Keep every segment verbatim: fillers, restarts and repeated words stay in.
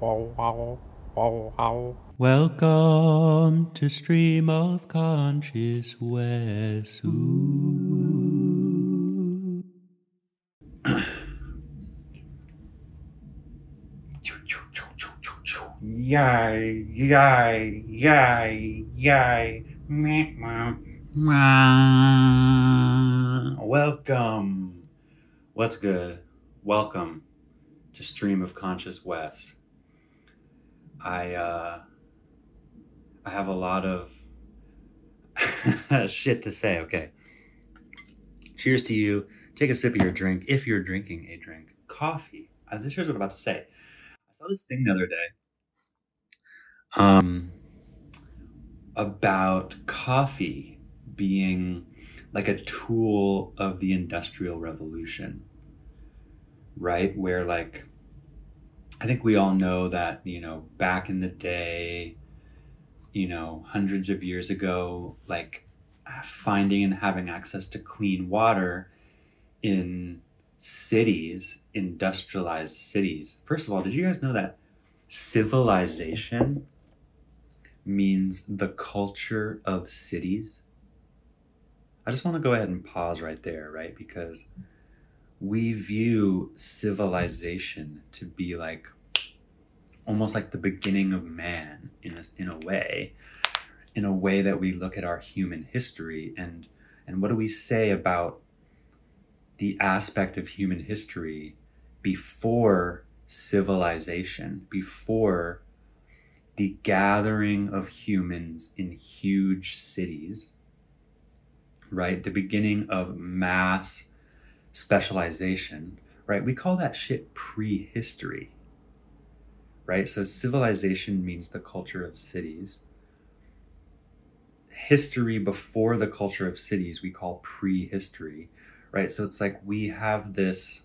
Welcome to Stream of Conscious Wes. Yay, yay, yay, yay. Welcome. What's good? Welcome to Stream of Conscious Wes. I uh, I have a lot of shit to say. Okay. Cheers to you. Take a sip of your drink if you're drinking a drink. Coffee. Uh, this here's what I'm about to say. I saw this thing the other day. Um, about coffee being like a tool of the Industrial Revolution, right? Where like, I think we all know that, you know, back in the day, you know, hundreds of years ago, like finding and having access to clean water in cities, industrialized cities. First of all, did you guys know that civilization means the culture of cities? I just want to go ahead and pause right there, right? Because we view civilization to be like almost like the beginning of man in a, in a way, in a way that we look at our human history and and what do we say about the aspect of human history before civilization, before the gathering of humans in huge cities, right? The beginning of mass specialization, right? We call that shit prehistory, right? So civilization means the culture of cities. History before the culture of cities, we call prehistory, right? So it's like we have this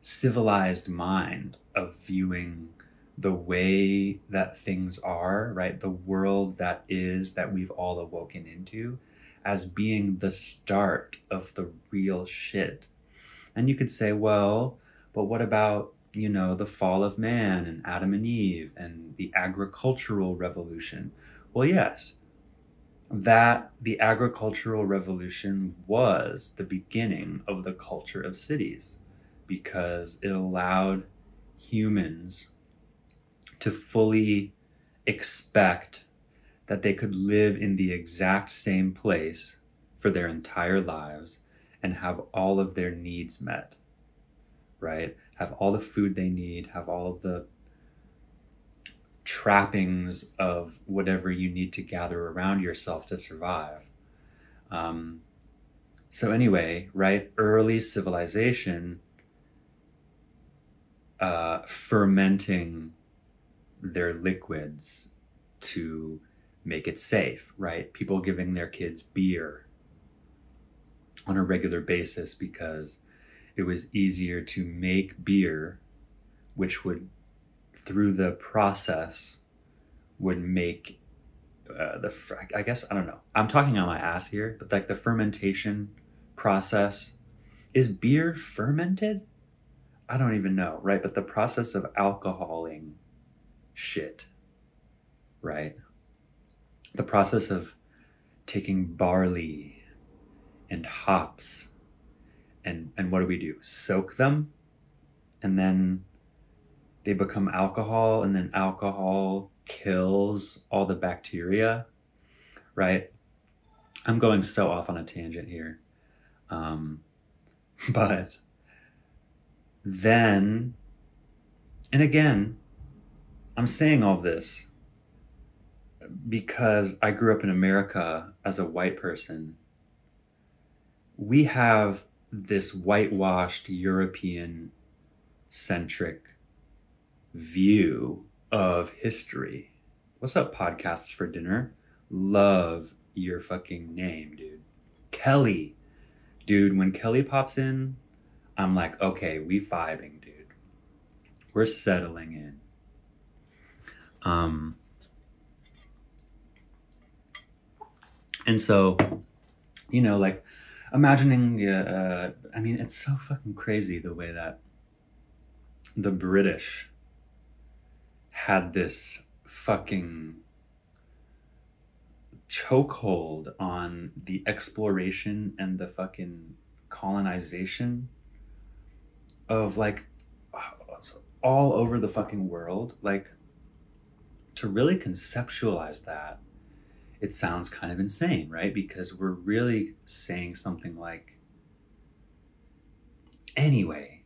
civilized mind of viewing the way that things are, right? The world that is, that we've all awoken into, as being the start of the real shit. And you could say, well, but what about, you know, the fall of man and Adam and Eve and the agricultural revolution? Well, yes, that the agricultural revolution was the beginning of the culture of cities because it allowed humans to fully expect that they could live in the exact same place for their entire lives and have all of their needs met, right? Have all the food they need, have all of the trappings of whatever you need to gather around yourself to survive. Um, so anyway, right? Early civilization uh, fermenting their liquids to make it safe, right? People giving their kids beer on a regular basis because it was easier to make beer, which would, through the process, would make uh, the, I guess, I don't know. I'm talking on my ass here, but like the fermentation process. Is beer fermented? I don't even know, right? But the process of alcoholing shit, right? The process of taking barley and hops and and what do we do? Soak them, and then they become alcohol, and then alcohol kills all the bacteria, right? I'm going so off on a tangent here. Um, but then, and again, I'm saying all this because I grew up in America as a white person. We have this whitewashed European centric view of history. What's up, Podcasts for Dinner? Love your fucking name, dude. Kelly. Dude, when Kelly pops in, I'm like, okay, we vibing, dude. We're settling in. Um, and so, you know, like imagining, uh, I mean, it's so fucking crazy the way that the British had this fucking chokehold on the exploration and the fucking colonization of like all over the fucking world. Like, to really conceptualize that, it sounds kind of insane, right? Because we're really saying something like, anyway,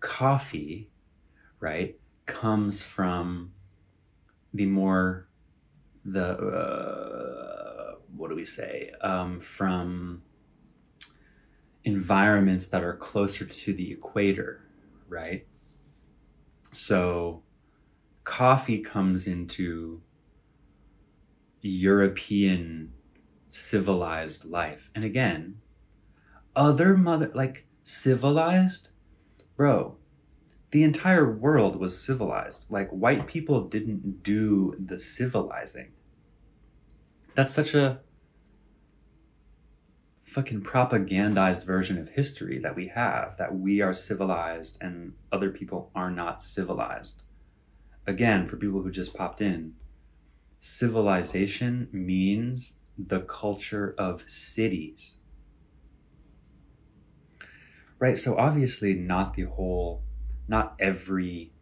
coffee, right, comes from the more, the, uh, what do we say? Um, from environments that are closer to the equator, right? So coffee comes into European civilized life. And again, other mother, like civilized, bro, the entire world was civilized. Like, white people didn't do the civilizing. That's such a fucking propagandized version of history that we have, that we are civilized and other people are not civilized. Again, for people who just popped in, civilization means the culture of cities. Right? So obviously not the whole, not every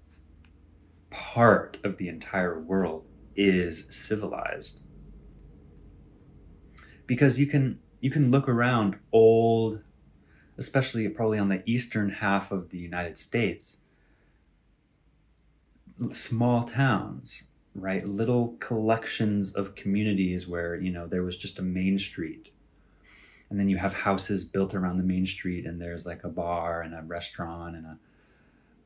part of the entire world is civilized. Because you can you can look around old, especially probably on the eastern half of the United States, small towns, right? Little collections of communities where, you know, there was just a main street. And then you have houses built around the main street, and there's like a bar and a restaurant and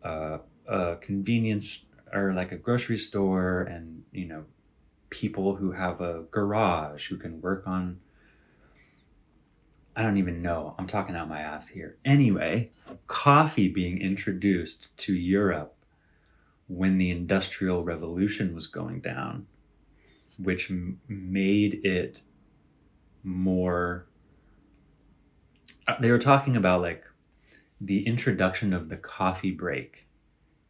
a, uh, a convenience or like a grocery store, and, you know, people who have a garage who can work on, I don't even know. I'm talking out my ass here. Anyway, coffee being introduced to Europe when the Industrial Revolution was going down, which m- made it more, they were talking about like the introduction of the coffee break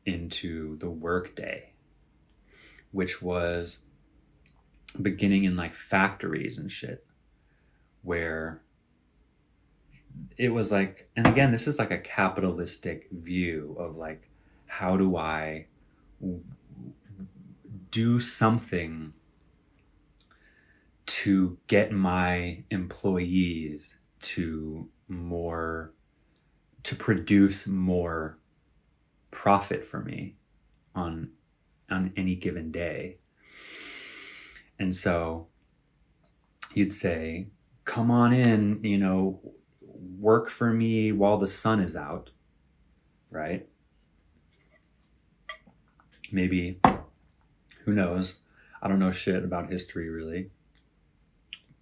into the workday, which was beginning in like factories and shit, where it was like, and again, this is like a capitalistic view of like, how do I do something to get my employees to more, to produce more profit for me on, on any given day. And so you'd say, come on in, you know, work for me while the sun is out, right? Maybe, who knows? I don't know shit about history really,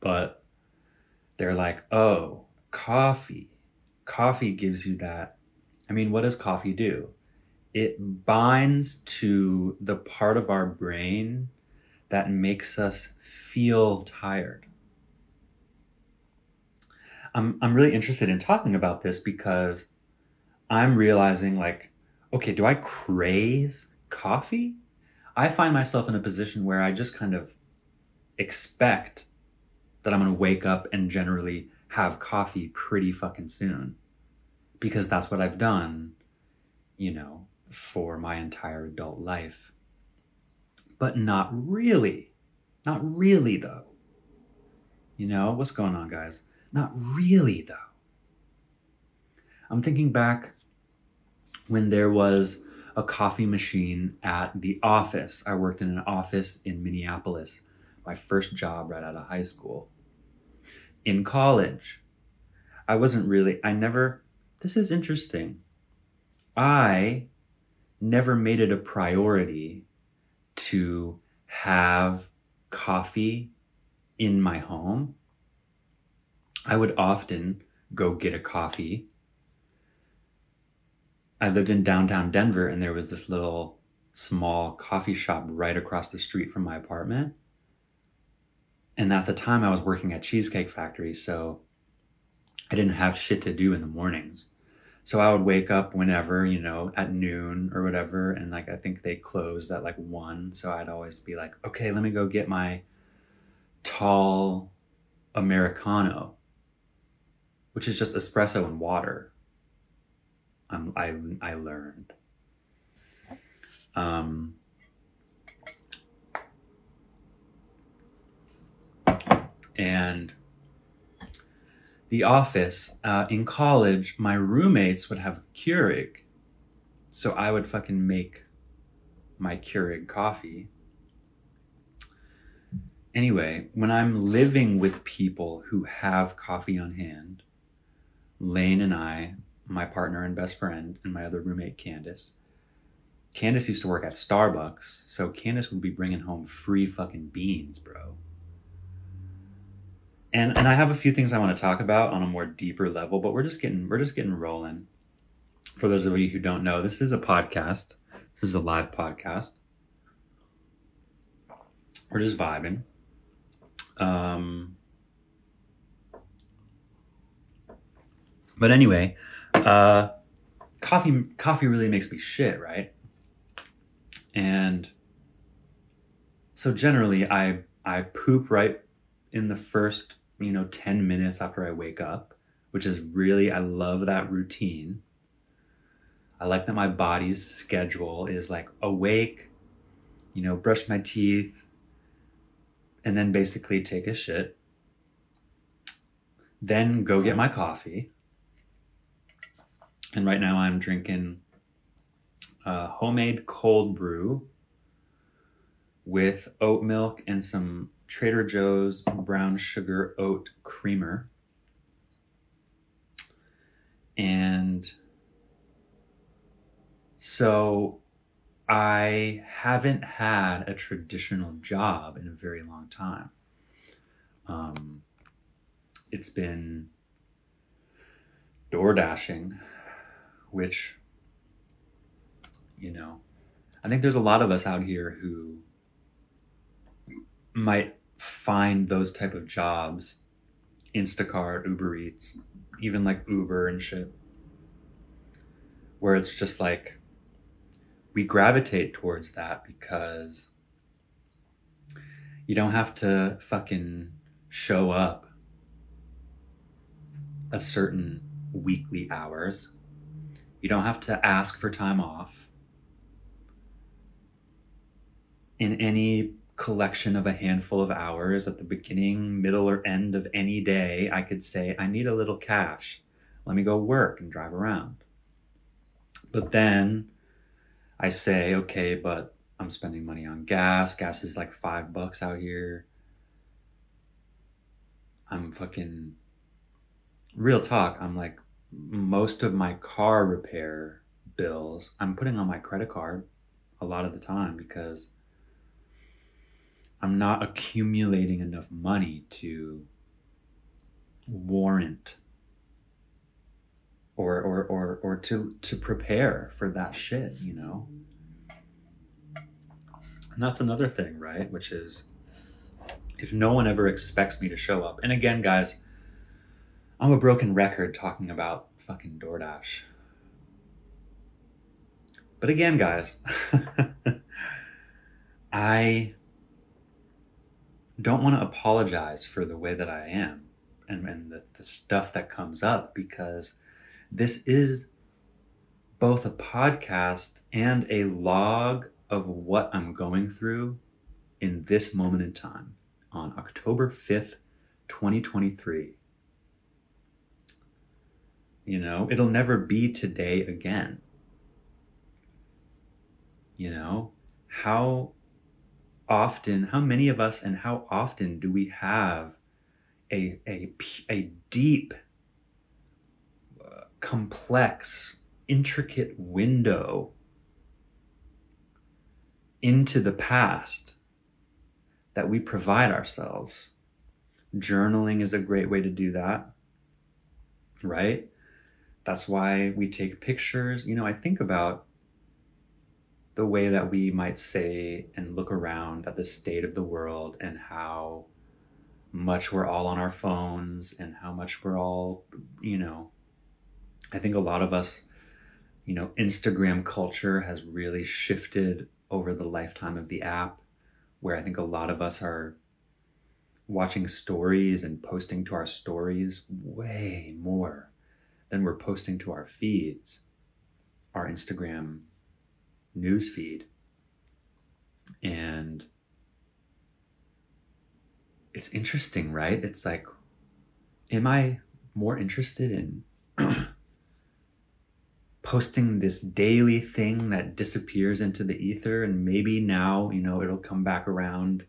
but they're like, oh, coffee. Coffee gives you that. I mean, what does coffee do? It binds to the part of our brain that makes us feel tired. I'm I'm really interested in talking about this because I'm realizing like, okay, do I crave coffee? I find myself in a position where I just kind of expect that I'm going to wake up and generally have coffee pretty fucking soon, because that's what I've done, you know, for my entire adult life. But not really. Not really, though. You know, what's going on, guys? Not really, though. I'm thinking back when there was a coffee machine at the office. I worked in an office in Minneapolis, my first job right out of high school. In college, I wasn't really, I never, this is interesting. I never made it a priority to have coffee in my home. I would often go get a coffee. I lived in downtown Denver, and there was this little small coffee shop right across the street from my apartment. And at the time I was working at Cheesecake Factory, so I didn't have shit to do in the mornings. So I would wake up whenever, you know, at noon or whatever. And like, I think they closed at like one. So I'd always be like, okay, let me go get my tall Americano, which is just espresso and water. Um, I, I learned. Um, and the office, uh, in college, my roommates would have Keurig. So I would fucking make my Keurig coffee. Anyway, when I'm living with people who have coffee on hand, Lane and I, my partner and best friend, and my other roommate, Candace. Candace used to work at Starbucks, so Candace would be bringing home free fucking beans, bro. And and I have a few things I want to talk about on a more deeper level, but we're just getting we're just getting rolling. For those of you who don't know, this is a podcast. This is a live podcast. We're just vibing. Um, but anyway, uh, coffee coffee really makes me shit, right? And so generally, I I poop right in the first, you know, ten minutes after I wake up, which is really, I love that routine. I like that my body's schedule is like awake, you know, brush my teeth, and then basically take a shit. Then go get my coffee. And right now I'm drinking uh, homemade cold brew with oat milk and some Trader Joe's brown sugar oat creamer. And so I haven't had a traditional job in a very long time. Um, it's been DoorDashing, which, you know, I think there's a lot of us out here who might find those type of jobs, Instacart, Uber Eats, even like Uber and shit, where it's just like, we gravitate towards that because you don't have to fucking show up a certain weekly hours. You don't have to ask for time off in any collection of a handful of hours at the beginning, middle, or end of any day. I could say, I need a little cash. Let me go work and drive around. But then I say, okay, but I'm spending money on gas. Gas is like five bucks out here. I'm fucking, real talk, I'm like, most of my car repair bills, I'm putting on my credit card a lot of the time because I'm not accumulating enough money to warrant or or or or to to prepare for that shit, you know? And that's another thing, right? Which is, if no one ever expects me to show up, and again, guys, I'm a broken record talking about fucking DoorDash. But again, guys, I don't want to apologize for the way that I am and, and the, the stuff that comes up, because this is both a podcast and a log of what I'm going through in this moment in time on October fifth, twenty twenty-three. You know, it'll never be today again. You know, how often, how many of us and how often do we have a, a, a deep, uh, complex, intricate window into the past that we provide ourselves? Journaling is a great way to do that, right? That's why we take pictures. You know, I think about the way that we might say and look around at the state of the world and how much we're all on our phones and how much we're all, you know, I think a lot of us, you know, Instagram culture has really shifted over the lifetime of the app, where I think a lot of us are watching stories and posting to our stories way more than we're posting to our feeds, our Instagram news feed. And it's interesting, right? It's like, am I more interested in posting this daily thing that disappears into the ether? And maybe now, you know, it'll come back around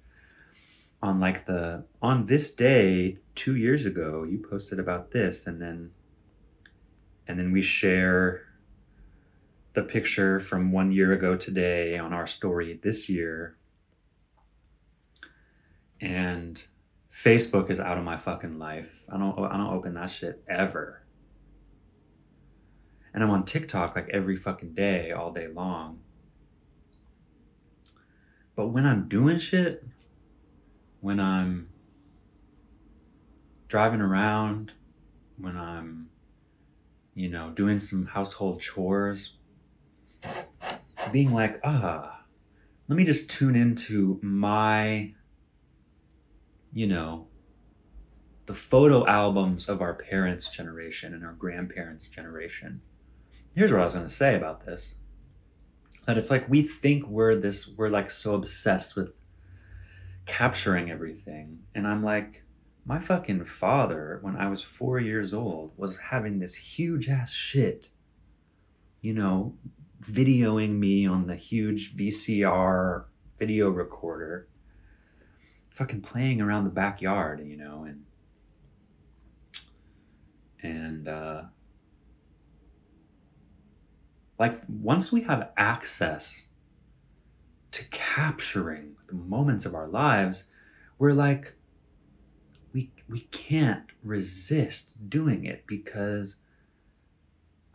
on like the, on this day, two years ago, you posted about this. And then, and then we share the picture from one year ago today on our story this year. And Facebook is out of my fucking life. I don't, I don't open that shit ever. And I'm on TikTok like every fucking day, all day long. But when I'm doing shit, when I'm driving around, when I'm, you know, doing some household chores, being like, ah, let me just tune into my, you know, the photo albums of our parents' generation and our grandparents' generation. Here's what I was going to say about this, that it's like, we think we're this, we're like so obsessed with capturing everything. And I'm like, my fucking father, when I was four years old, was having this huge ass shit, you know, videoing me on the huge V C R video recorder, fucking playing around the backyard, you know, and, and, uh, like once we have access to capturing the moments of our lives, we're like, we, we can't resist doing it, because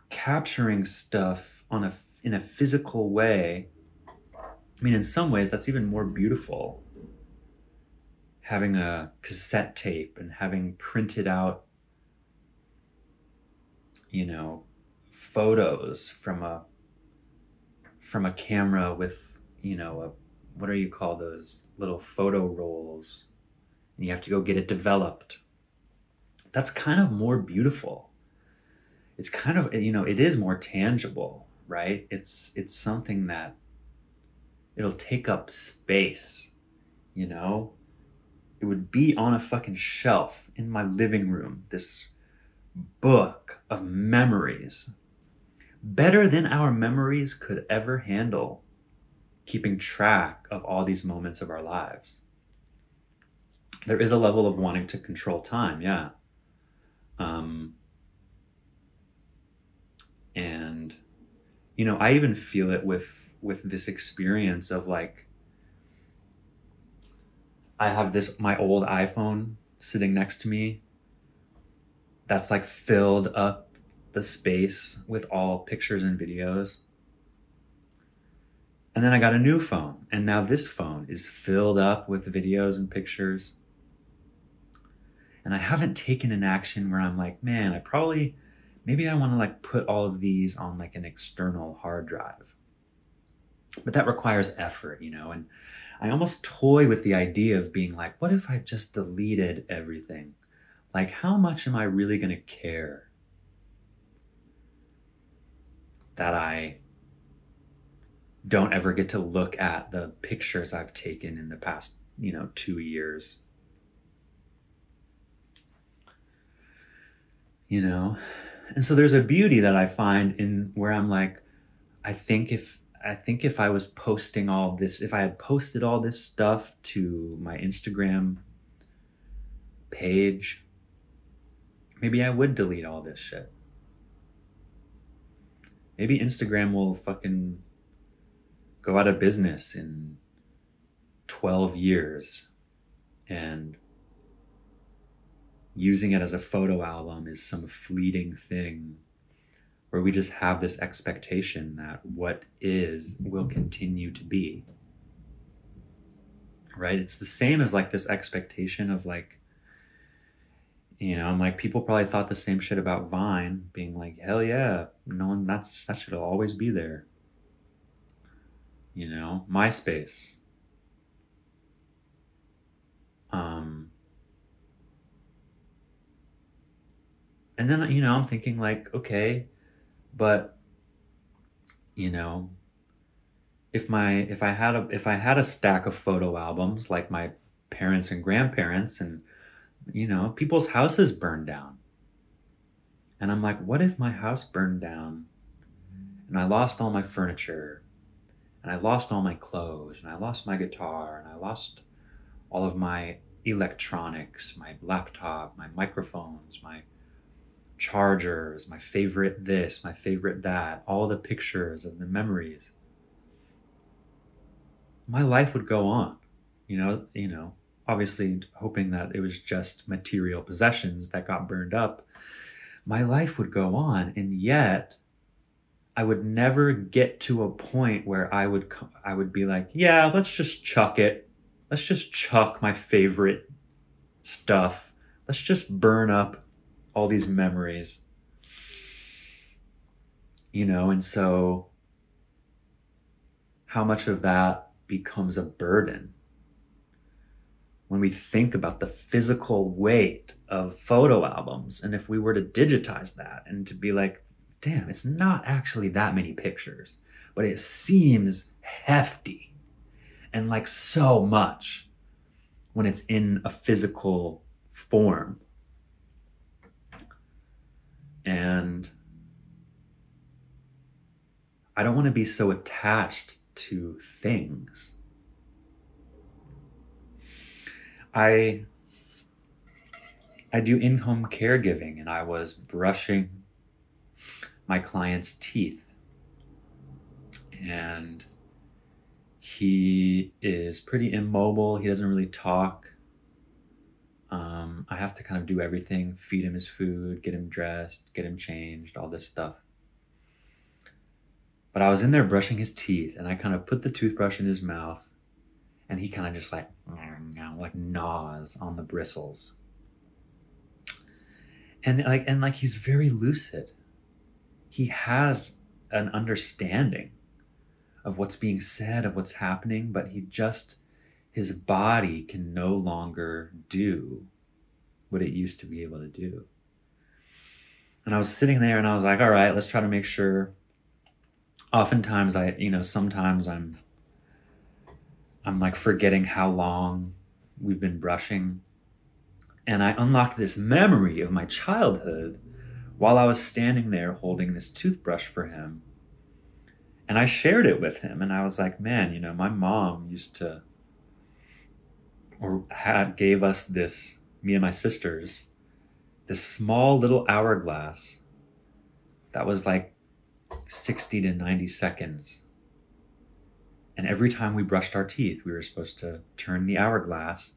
capturing stuff on a, in a physical way, I mean, in some ways that's even more beautiful. Having a cassette tape and having printed out, you know, photos from a from a camera with, you know, a, what do you call those little photo rolls, and you have to go get it developed. That's kind of more beautiful. It's kind of, you know, it is more tangible, right? It's it's something that it'll take up space, you know? It would be on a fucking shelf in my living room, this book of memories, better than our memories could ever handle, keeping track of all these moments of our lives. There is a level of wanting to control time, yeah. Um, and, you know, I even feel it with, with this experience of like, I have this, my old iPhone sitting next to me that's like filled up the space with all pictures and videos. And then I got a new phone, and now this phone is filled up with videos and pictures. And I haven't taken an action where I'm like, man, I probably, maybe I want to like put all of these on like an external hard drive. But that requires effort, you know, and I almost toy with the idea of being like, what if I just deleted everything? Like, how much am I really going to care that I don't ever get to look at the pictures I've taken in the past, you know, two years? You know? And so there's a beauty that I find in where I'm like, I think if, I think if I was posting all this, if I had posted all this stuff to my Instagram page, maybe I would delete all this shit. Maybe Instagram will fucking go out of business in twelve years, and using it as a photo album is some fleeting thing where we just have this expectation that what is will continue to be. Right? It's the same as like this expectation of like, You know, and like people probably thought the same shit about Vine, being like, hell yeah, no one, that's, that should always be there. You know, MySpace. Um, and then, you know, I'm thinking like, okay, but, you know, if my, if I had a, if I had a stack of photo albums, like my parents and grandparents, and, you know, people's houses burned down. And I'm like, what if my house burned down and I lost all my furniture and I lost all my clothes and I lost my guitar and I lost all of my electronics, my laptop, my microphones, my chargers, my favorite this, my favorite that, all the pictures and the memories. My life would go on, you know, you know. Obviously hoping that it was just material possessions that got burned up, my life would go on. And yet I would never get to a point where I would, I would be like, yeah, let's just chuck it. Let's just chuck my favorite stuff. Let's just burn up all these memories, you know? And so how much of that becomes a burden? When we think about the physical weight of photo albums, and if we were to digitize that and to be like, damn, it's not actually that many pictures, but it seems hefty and like so much when it's in a physical form. And I don't want to be so attached to things. I I do in-home caregiving, and I was brushing my client's teeth, and he is pretty immobile. He doesn't really talk. Um, I have to kind of do everything, feed him his food, get him dressed, get him changed, all this stuff. But I was in there brushing his teeth, and I kind of put the toothbrush in his mouth, and he kind of just like, like gnaws on the bristles. And like, and like, he's very lucid. He has an understanding of what's being said, of what's happening, but he just, his body can no longer do what it used to be able to do. And I was sitting there and I was like, all right, let's try to make sure. Oftentimes I, you know, sometimes I'm, I'm like forgetting how long we've been brushing. And I unlocked this memory of my childhood while I was standing there holding this toothbrush for him. And I shared it with him. And I was like, man, you know, my mom used to, or had, gave us this, me and my sisters, this small little hourglass that was like sixty to ninety seconds. And every time we brushed our teeth, we were supposed to turn the hourglass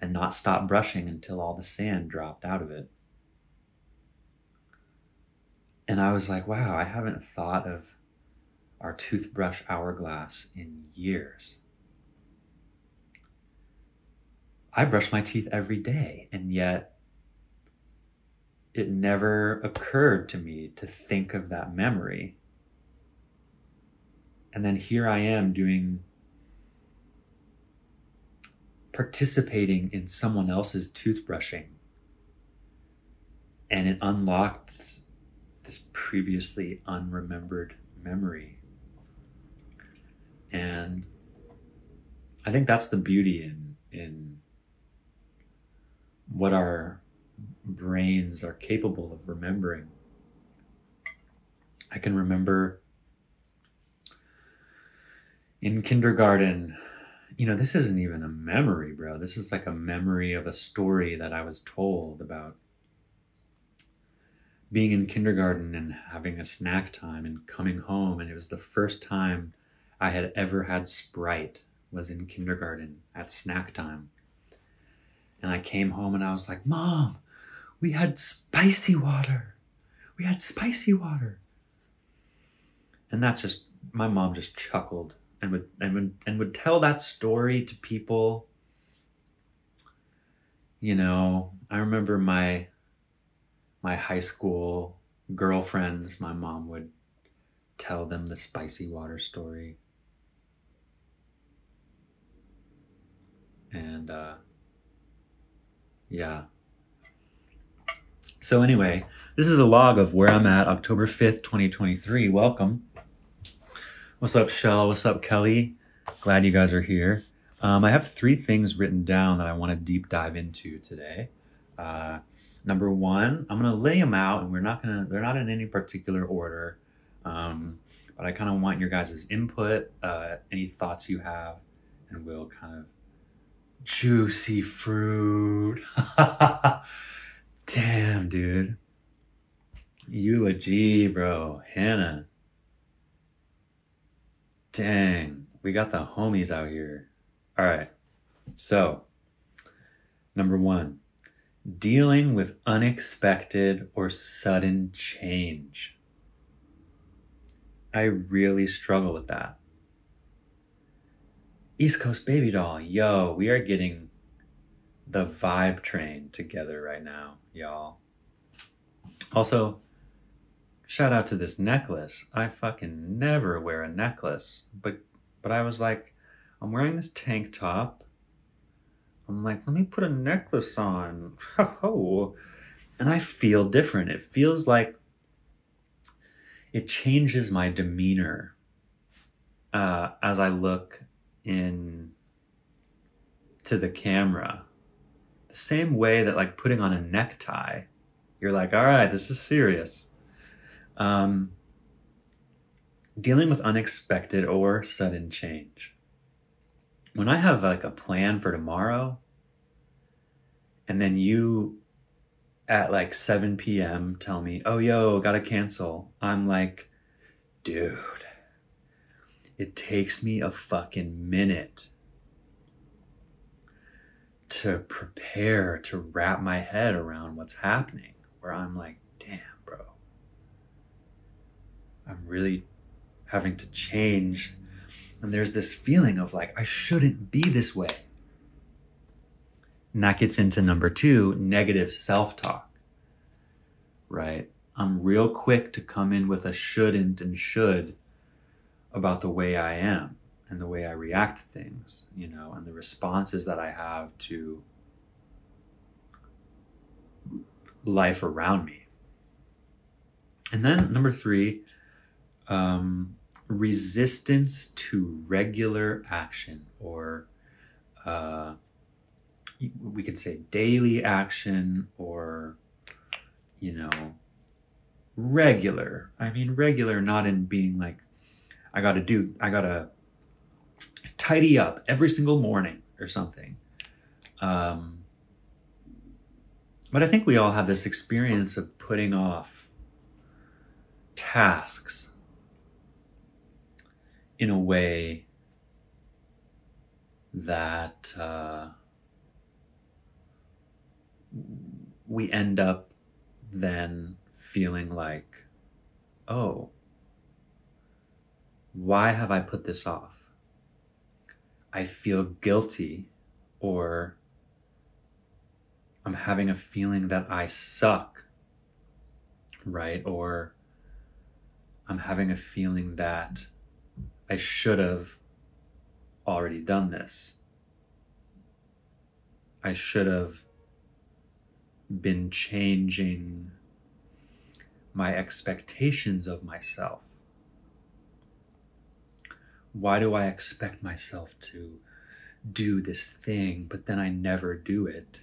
and not stop brushing until all the sand dropped out of it. And I was like, wow, I haven't thought of our toothbrush hourglass in years. I brush my teeth every day, and yet it never occurred to me to think of that memory. And then here I am doing, participating in someone else's toothbrushing. And it unlocked this previously unremembered memory. And I think that's the beauty in, in what our brains are capable of remembering. I can remember in kindergarten, you know, this isn't even a memory, bro. This is like a memory of a story that I was told about being in kindergarten and having a snack time and coming home. And it was the first time I had ever had Sprite, was in kindergarten at snack time. And I came home and I was like, Mom, we had spicy water. We had spicy water. And that just, my mom just chuckled. And would, and would and would tell that story to people, you know, I remember my my high school girlfriends, my mom would tell them the spicy water story. And uh, yeah. So anyway, this is a log of where I'm at October fifth, twenty twenty-three. Welcome. What's up, Shell? What's up, Kelly? Glad you guys are here. Um, I have three things written down that I want to deep dive into today. Uh, number one, I'm going to lay them out, and we're not going to, they're not in any particular order. Um, but I kind of want your guys' input, uh, any thoughts you have, and we'll kind of juicy fruit. Damn, dude. You a G, bro. Hannah. Dang. We got the homies out here. All right. So, number one, dealing with unexpected or sudden change. I really struggle with that. East Coast Baby Doll. Yo, we are getting the vibe train together right now, y'all. Also, shout out to this necklace. I fucking never wear a necklace, but but I was like, I'm wearing this tank top. I'm like, let me put a necklace on. And I feel different. It feels like it changes my demeanor uh, as I look in to the camera. The same way that, like, putting on a necktie, you're like, all right, this is serious. Um, dealing with unexpected or sudden change. When I have like a plan for tomorrow, and then you at like seven p.m. tell me, oh, yo, gotta cancel. I'm like, dude, it takes me a fucking minute to prepare, to wrap my head around what's happening, where I'm like, damn, bro, I'm really having to change. And there's this feeling of like, I shouldn't be this way. And that gets into number two, negative self-talk, right? I'm real quick to come in with a shouldn't and should about the way I am and the way I react to things, you know, and the responses that I have to life around me. And then number three, um, resistance to regular action, or uh, we could say daily action, or, you know, regular. I mean, regular, not in being like, I gotta do, I gotta tidy up every single morning or something. Um, but I think we all have this experience of putting off tasks in a way that uh, we end up then feeling like, oh, why have I put this off? I feel guilty, or I'm having a feeling that I suck, right? Or I'm having a feeling that I should have already done this. I should have been changing my expectations of myself. Why do I expect myself to do this thing, but then I never do it?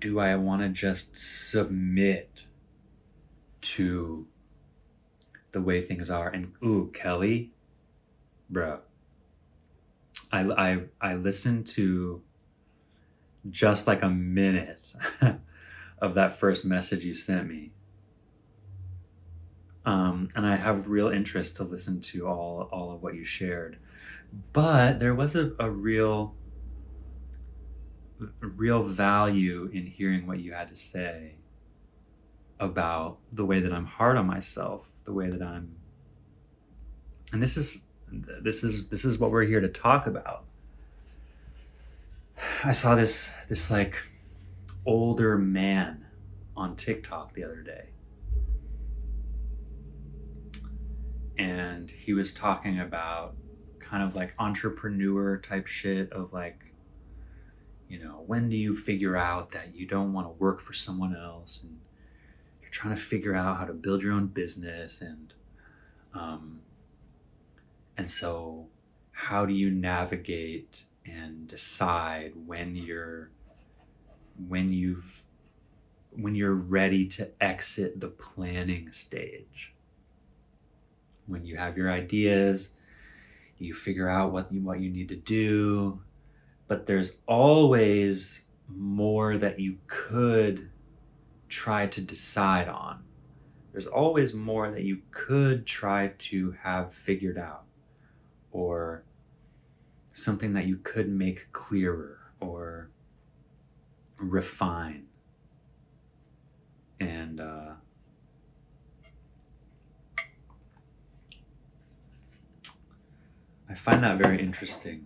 Do I want to just submit to the way things are? And ooh, Kelly, bro, I, I, I listened to just like a minute of that first message you sent me. Um, and I have real interest to listen to all, all of what you shared, but there was a, a real, a real value in hearing what you had to say about the way that I'm hard on myself, the way that I'm, and this is, this is, this is what we're here to talk about. I saw this this like older man on TikTok the other day. And he was talking about kind of like entrepreneur type shit of like, you know, when do you figure out that you don't want to work for someone else and you're trying to figure out how to build your own business and um and so how do you navigate and decide when you're when you've when you're ready to exit the planning stage? When you have your ideas, you figure out what you, what you need to do, but there's always more that you could try to decide on. There's always more that you could try to have figured out, or something that you could make clearer or refine. And, uh, I find that very interesting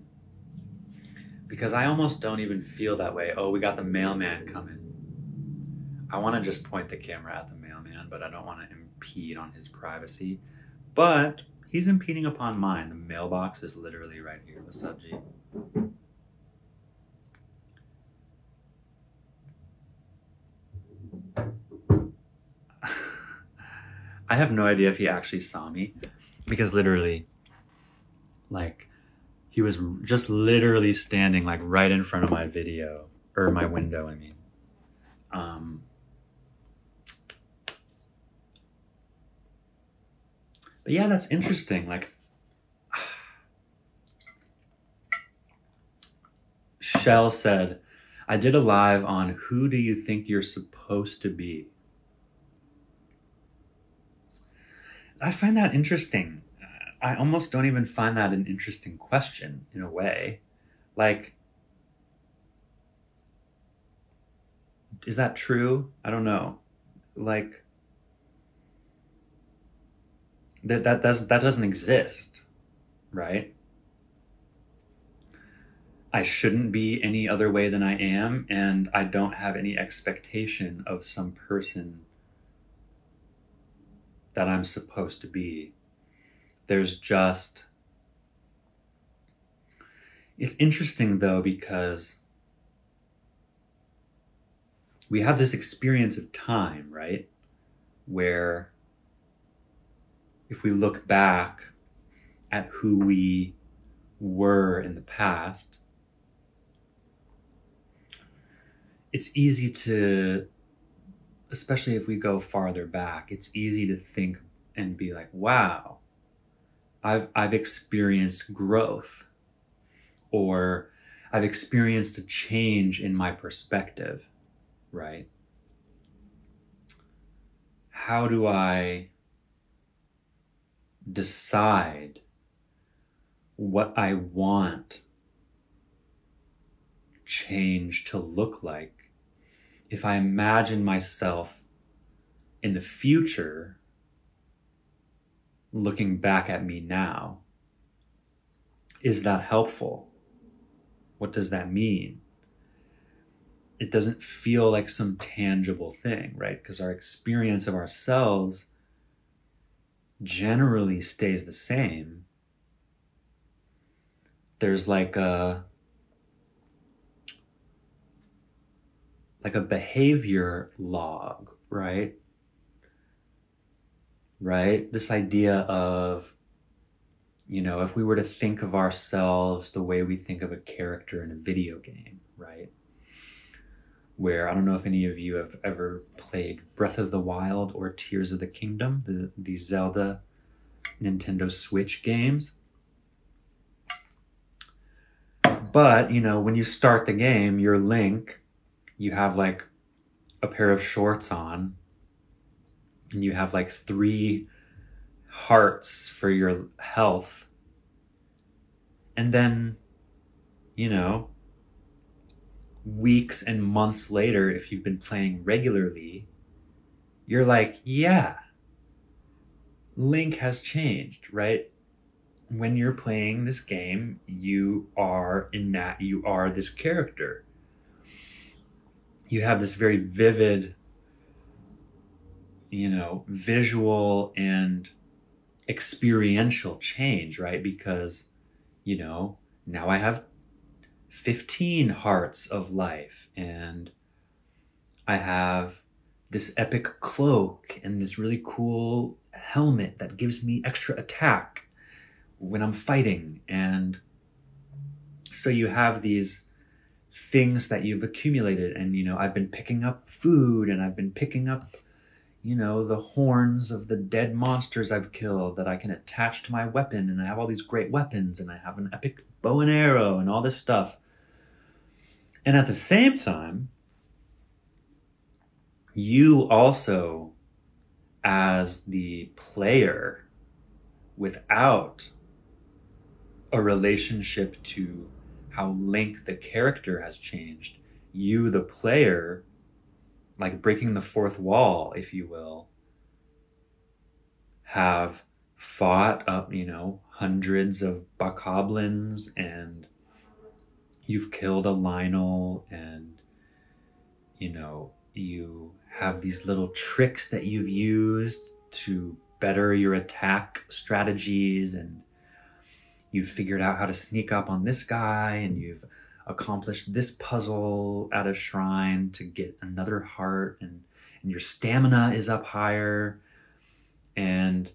because I almost don't even feel that way. Oh, we got the mailman coming. I want to just point the camera at the mailman, but I don't want to impede on his privacy. But he's impeding upon mine. The mailbox is literally right here. What's up, G? I have no idea if he actually saw me because literally... like he was just literally standing like right in front of my video or my window. I mean, um, but yeah, that's interesting. Like Shell said, I did a live on who do you think you're supposed to be? I find that interesting. I almost don't even find that an interesting question in a way. Like, is that true? I don't know. Like, that that doesn't that doesn't exist, right? I shouldn't be any other way than I am, and I don't have any expectation of some person that I'm supposed to be. There's just, it's interesting though, because we have this experience of time, right? Where if we look back at who we were in the past, it's easy to, especially if we go farther back, it's easy to think and be like, wow, I've I've experienced growth, or I've experienced a change in my perspective, right? How do I decide what I want change to look like if I imagine myself in the future looking back at me now? Is that helpful? What does that mean? It doesn't feel like some tangible thing, right? Because our experience of ourselves generally stays the same. There's like a like a behavior log, right? Right? This idea of, you know, if we were to think of ourselves the way we think of a character in a video game, right? Where, I don't know if any of you have ever played Breath of the Wild or Tears of the Kingdom, the, the Zelda Nintendo Switch games. But, you know, when you start the game, you're Link, you have like a pair of shorts on, and you have like three hearts for your health. And then, you know, weeks and months later, if you've been playing regularly, you're like, yeah, Link has changed, right? when you're playing this game, you are in that you are this character. You have this very vivid, you know, visual and experiential change, right? Because, you know, now I have fifteen hearts of life, and I have this epic cloak and this really cool helmet that gives me extra attack when I'm fighting. And so you have these things that you've accumulated, and, you know, I've been picking up food, and I've been picking up, you know, the horns of the dead monsters I've killed that I can attach to my weapon. And I have all these great weapons, and I have an epic bow and arrow and all this stuff. And at the same time, you also, as the player, without a relationship to how Link the character has changed, you, the player, like breaking the fourth wall, if you will, have fought up, you know, hundreds of bokoblins, and you've killed a Lionel, and, you know, you have these little tricks that you've used to better your attack strategies, and you've figured out how to sneak up on this guy, and you've accomplished this puzzle at a shrine to get another heart, and, and your stamina is up higher, and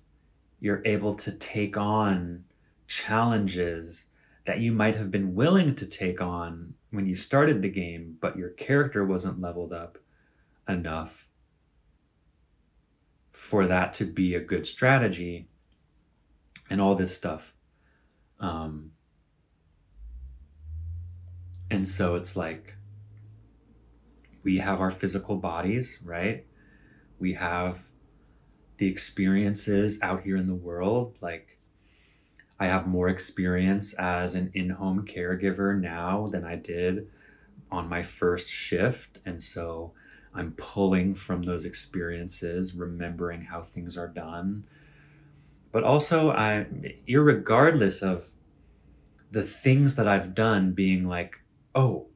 you're able to take on challenges that you might have been willing to take on when you started the game, but your character wasn't leveled up enough for that to be a good strategy, and all this stuff. Um, and so it's like, we have our physical bodies, right? We have the experiences out here in the world. Like, I have more experience as an in-home caregiver now than I did on my first shift. And so I'm pulling from those experiences, remembering how things are done. But also, I, irregardless of the things that I've done being like, oh,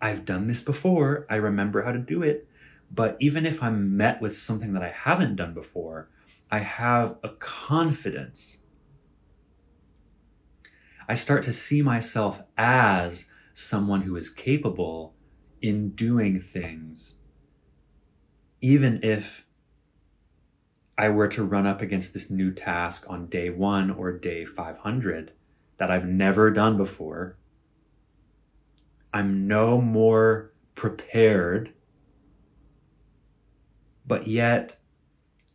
I've done this before, I remember how to do it. But even if I'm met with something that I haven't done before, I have a confidence. I start to see myself as someone who is capable in doing things, even if I were to run up against this new task on day one or day five hundred that I've never done before. I'm no more prepared, but yet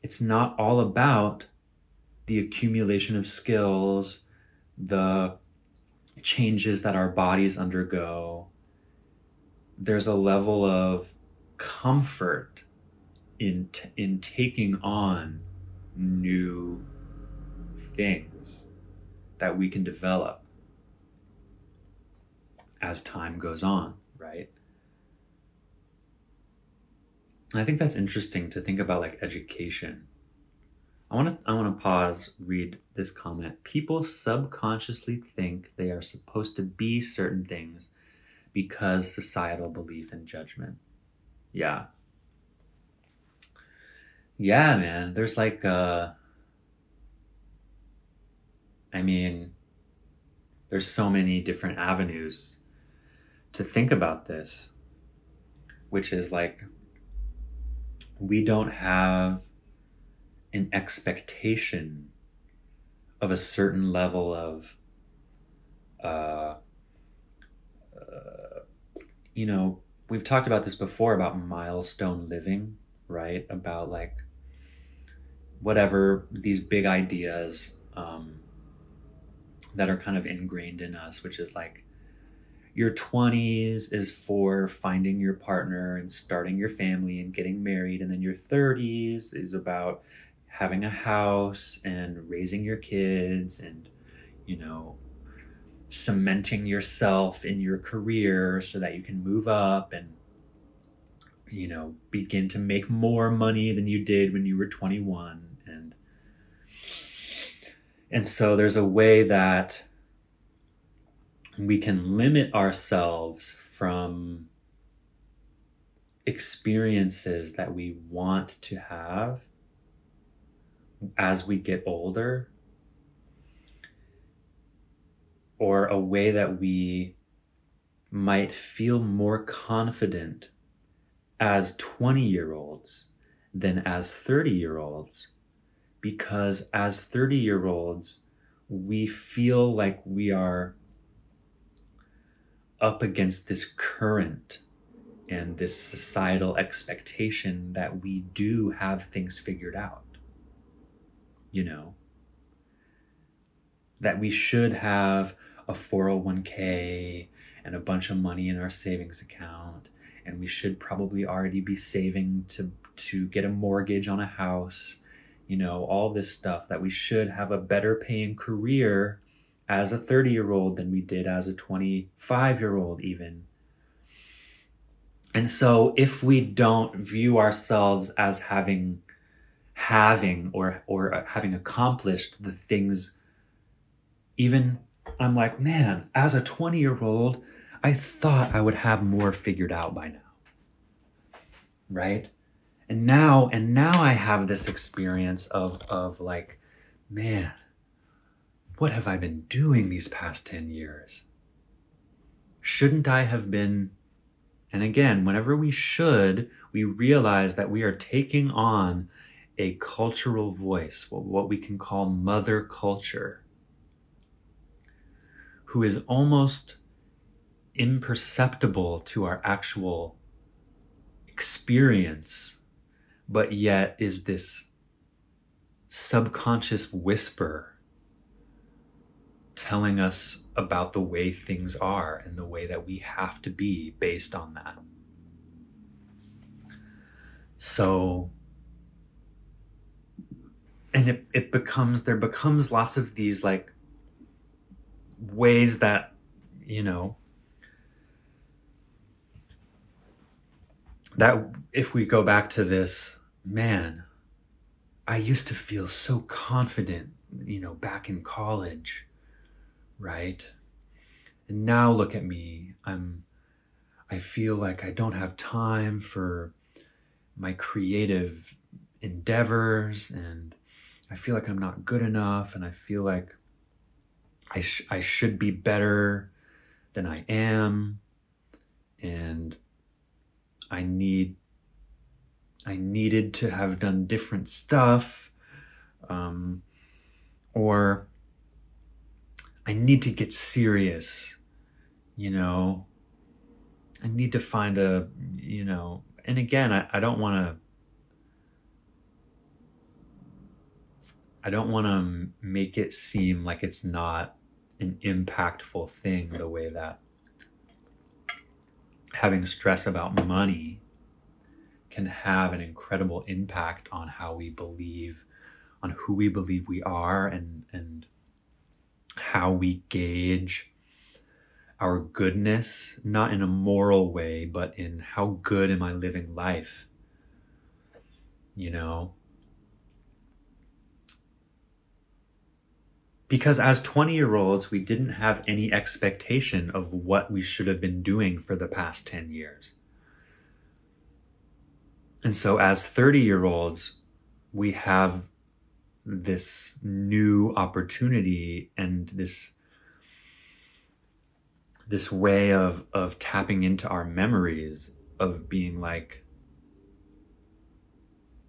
it's not all about the accumulation of skills, the changes that our bodies undergo. There's a level of comfort in t- in taking on new things that we can develop as time goes on, right? And I think that's interesting to think about, like, education. I want to I want to pause, read this comment. People subconsciously think they are supposed to be certain things because societal belief and judgment. Yeah. Yeah, man, there's like, uh, I mean, there's so many different avenues to think about this, which is like, we don't have an expectation of a certain level of, uh, uh, you know, we've talked about this before about milestone living, right? About like, whatever these big ideas um, that are kind of ingrained in us, which is like, your twenties is for finding your partner and starting your family and getting married. And then your thirties is about having a house and raising your kids and, you know, cementing yourself in your career so that you can move up and, you know, begin to make more money than you did when you were twenty-one. And, And so there's a way that we can limit ourselves from experiences that we want to have as we get older, or a way that we might feel more confident as twenty-year-olds than as thirty-year-olds, because as thirty-year-olds, we feel like we are up against this current and this societal expectation that we do have things figured out, you know, that we should have a four oh one k and a bunch of money in our savings account, and we should probably already be saving to to get a mortgage on a house, you know, all this stuff, that we should have a better paying career as a thirty-year-old than we did as a twenty-five-year-old even. And so if we don't view ourselves as having having or or having accomplished the things, even I'm like, man, as a twenty-year-old, I thought I would have more figured out by now, right? And now, and now I have this experience of, of like, man, what have I been doing these past ten years? Shouldn't I have been? And again, whenever we should, we realize that we are taking on a cultural voice, what we can call mother culture, who is almost imperceptible to our actual experience, but yet is this subconscious whisper telling us about the way things are and the way that we have to be based on that. So, and it, it becomes, there becomes lots of these like ways that, you know, that if we go back to this, man, I used to feel so confident, you know, back in college, right? And now look at me, I'm, I feel like I don't have time for my creative endeavors, and I feel like I'm not good enough, and I feel like I, sh- I should be better than I am, and I need, I needed to have done different stuff, um, or I need to get serious, you know, I need to find a, you know, and again, I, I don't want to, I don't want to make it seem like it's not an impactful thing, the way that having stress about money can have an incredible impact on how we believe, on who we believe we are, and, and how we gauge our goodness, not in a moral way, but in how good am I living life, you know? Because as twenty-year-olds, we didn't have any expectation of what we should have been doing for the past ten years. And so as thirty-year-olds, we have this new opportunity and this, this way of, of tapping into our memories of being like,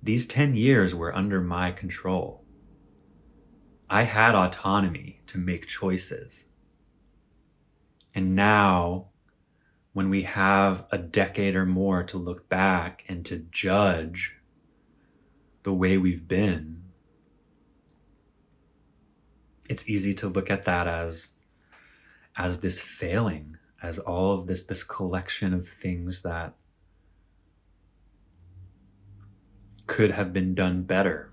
these ten years were under my control. I had autonomy to make choices. And now, when we have a decade or more to look back and to judge the way we've been, it's easy to look at that as, as this failing, as all of this, this collection of things that could have been done better.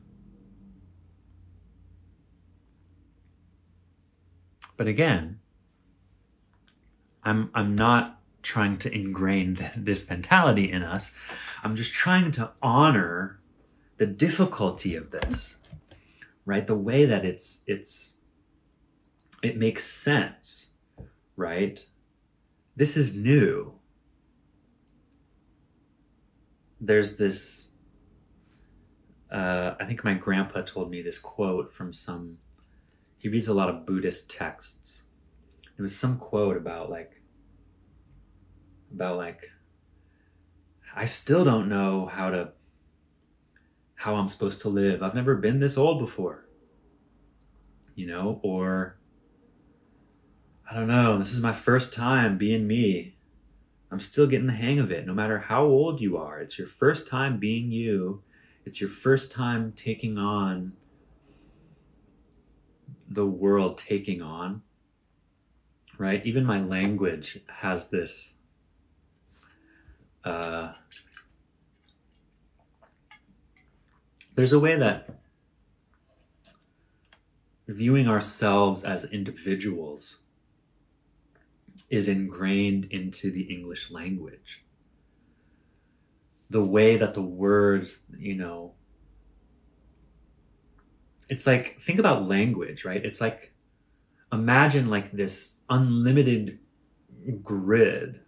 But again, I'm I'm not trying to ingrain this mentality in us. I'm just trying to honor the difficulty of this, right? The way that it's it's It makes sense, right? This is new. There's this, uh, I think my grandpa told me this quote from some, he reads a lot of Buddhist texts. It was some quote about like, about like, I still don't know how to, how I'm supposed to live. I've never been this old before, you know, or I don't know, this is my first time being me. I'm still getting the hang of it. No matter how old you are, it's your first time being you. It's your first time taking on the world, taking on, right? Even my language has this, uh, there's a way that viewing ourselves as individuals is ingrained into the English language. The way that the words, you know, it's like, think about language, right? It's like, imagine like this unlimited grid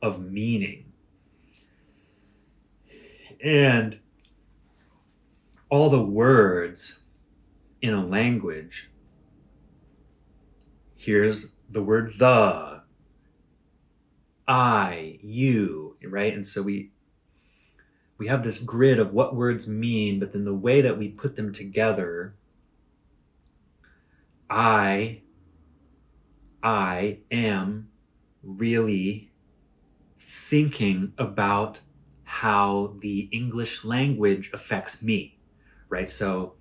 of meaning. And all the words in a language, here's the word the, I, you, right? And so we we have this grid of what words mean, but then the way that we put them together, I, I am really thinking about how the English language affects me, right? So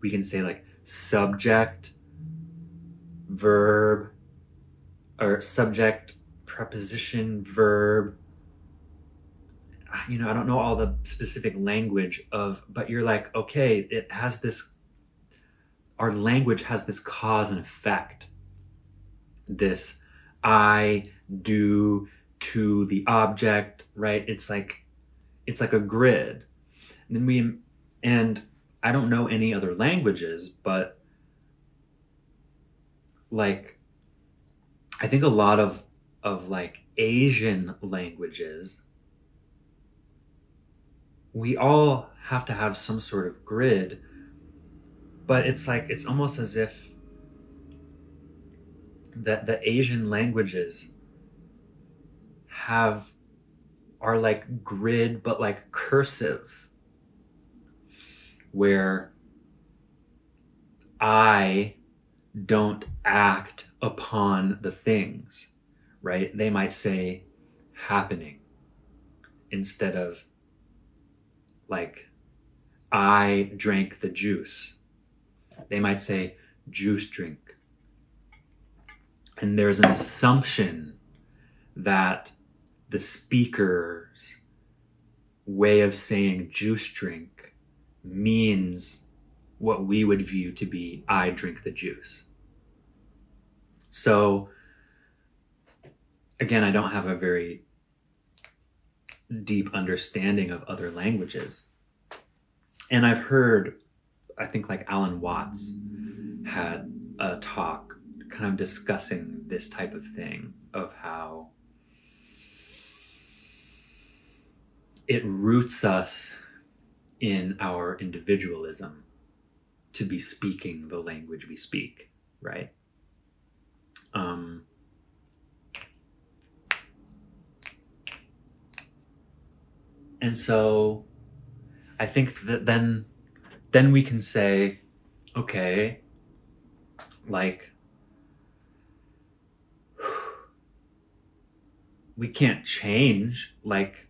we can say like subject, verb, or subject, preposition, verb, you know, I don't know all the specific language of, but you're like, okay, it has this, our language has this cause and effect. This I do to the object, right? It's like, it's like a grid. And then we, and I don't know any other languages, but like, I think a lot of, of like Asian languages, we all have to have some sort of grid, but it's like, it's almost as if that the Asian languages have, are like grid, but like cursive, where I don't act upon the things, right? They might say happening instead of like, I drank the juice. They might say juice drink. And there's an assumption that the speaker's way of saying juice drink means what we would view to be I drink the juice. So again, I don't have a very deep understanding of other languages. And I've heard, I think like Alan Watts had a talk kind of discussing this type of thing of how it roots us in our individualism to be speaking the language we speak, right? Um, and so I think that then, then we can say, okay, like, we can't change, like,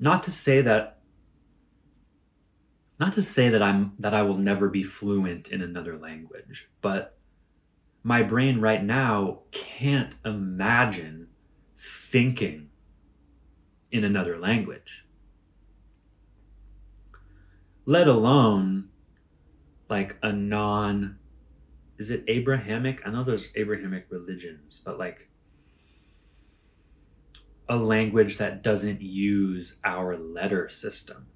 not to say that, not to say that I'm, that I will never be fluent in another language, but my brain right now can't imagine thinking in another language, let alone like a non, is it Abrahamic? I know there's Abrahamic religions, but like a language that doesn't use our letter system,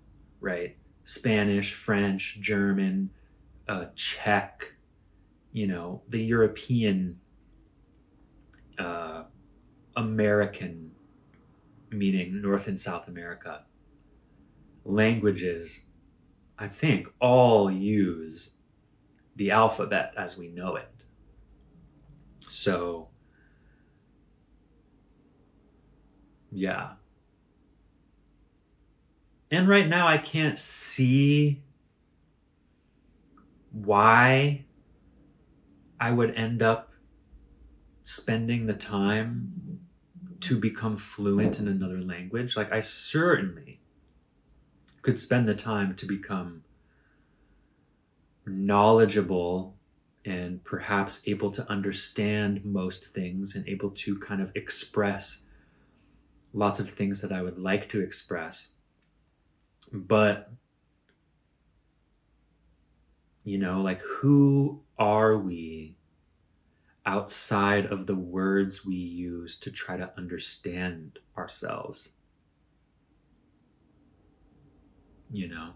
right? Spanish, French, German, uh, Czech, you know, the European, uh, American, meaning North and South America, languages, I think, all use the alphabet as we know it. So, yeah. And right now I can't see why I would end up spending the time to become fluent in another language. Like, I certainly could spend the time to become knowledgeable and perhaps able to understand most things and able to kind of express lots of things that I would like to express. But, you know, like, who are we outside of the words we use to try to understand ourselves? You know?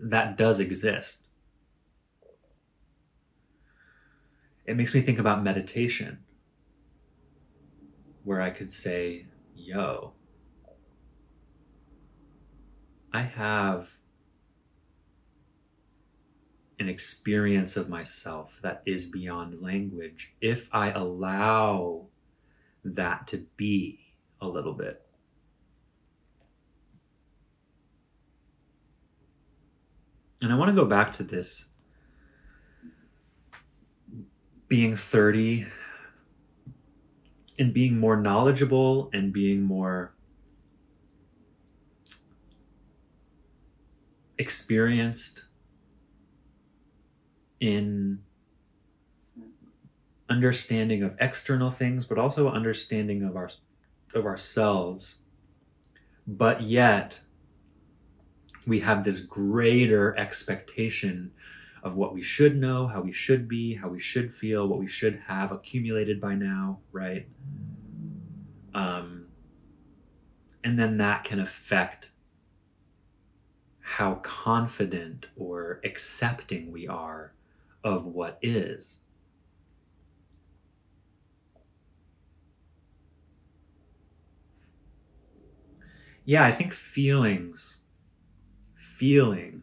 That does exist. It makes me think about meditation, where I could say, yo, I have an experience of myself that is beyond language if I allow that to be a little bit. And I want to go back to this being thirty and being more knowledgeable and being more experienced in understanding of external things, but also understanding of our of ourselves. But yet we have this greater expectation of what we should know, how we should be, how we should feel, what we should have accumulated by now, right? Um, and then that can affect how confident or accepting we are of what is. Yeah, I think feelings, feeling,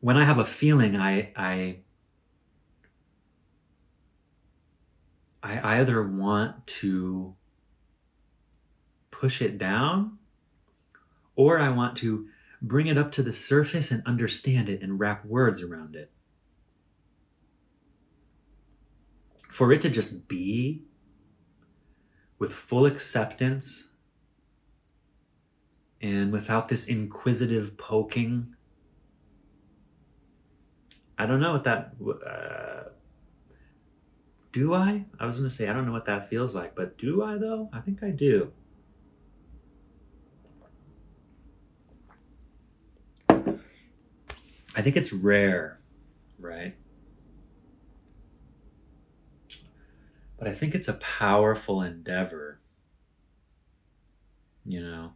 when I have a feeling, I, I I either want to push it down, or I want to bring it up to the surface and understand it and wrap words around it. For it to just be with full acceptance and without this inquisitive poking. I don't know what that, uh, do I? I was gonna say, I don't know what that feels like, but do I though? I think I do. I think it's rare, right? But I think it's a powerful endeavor, you know?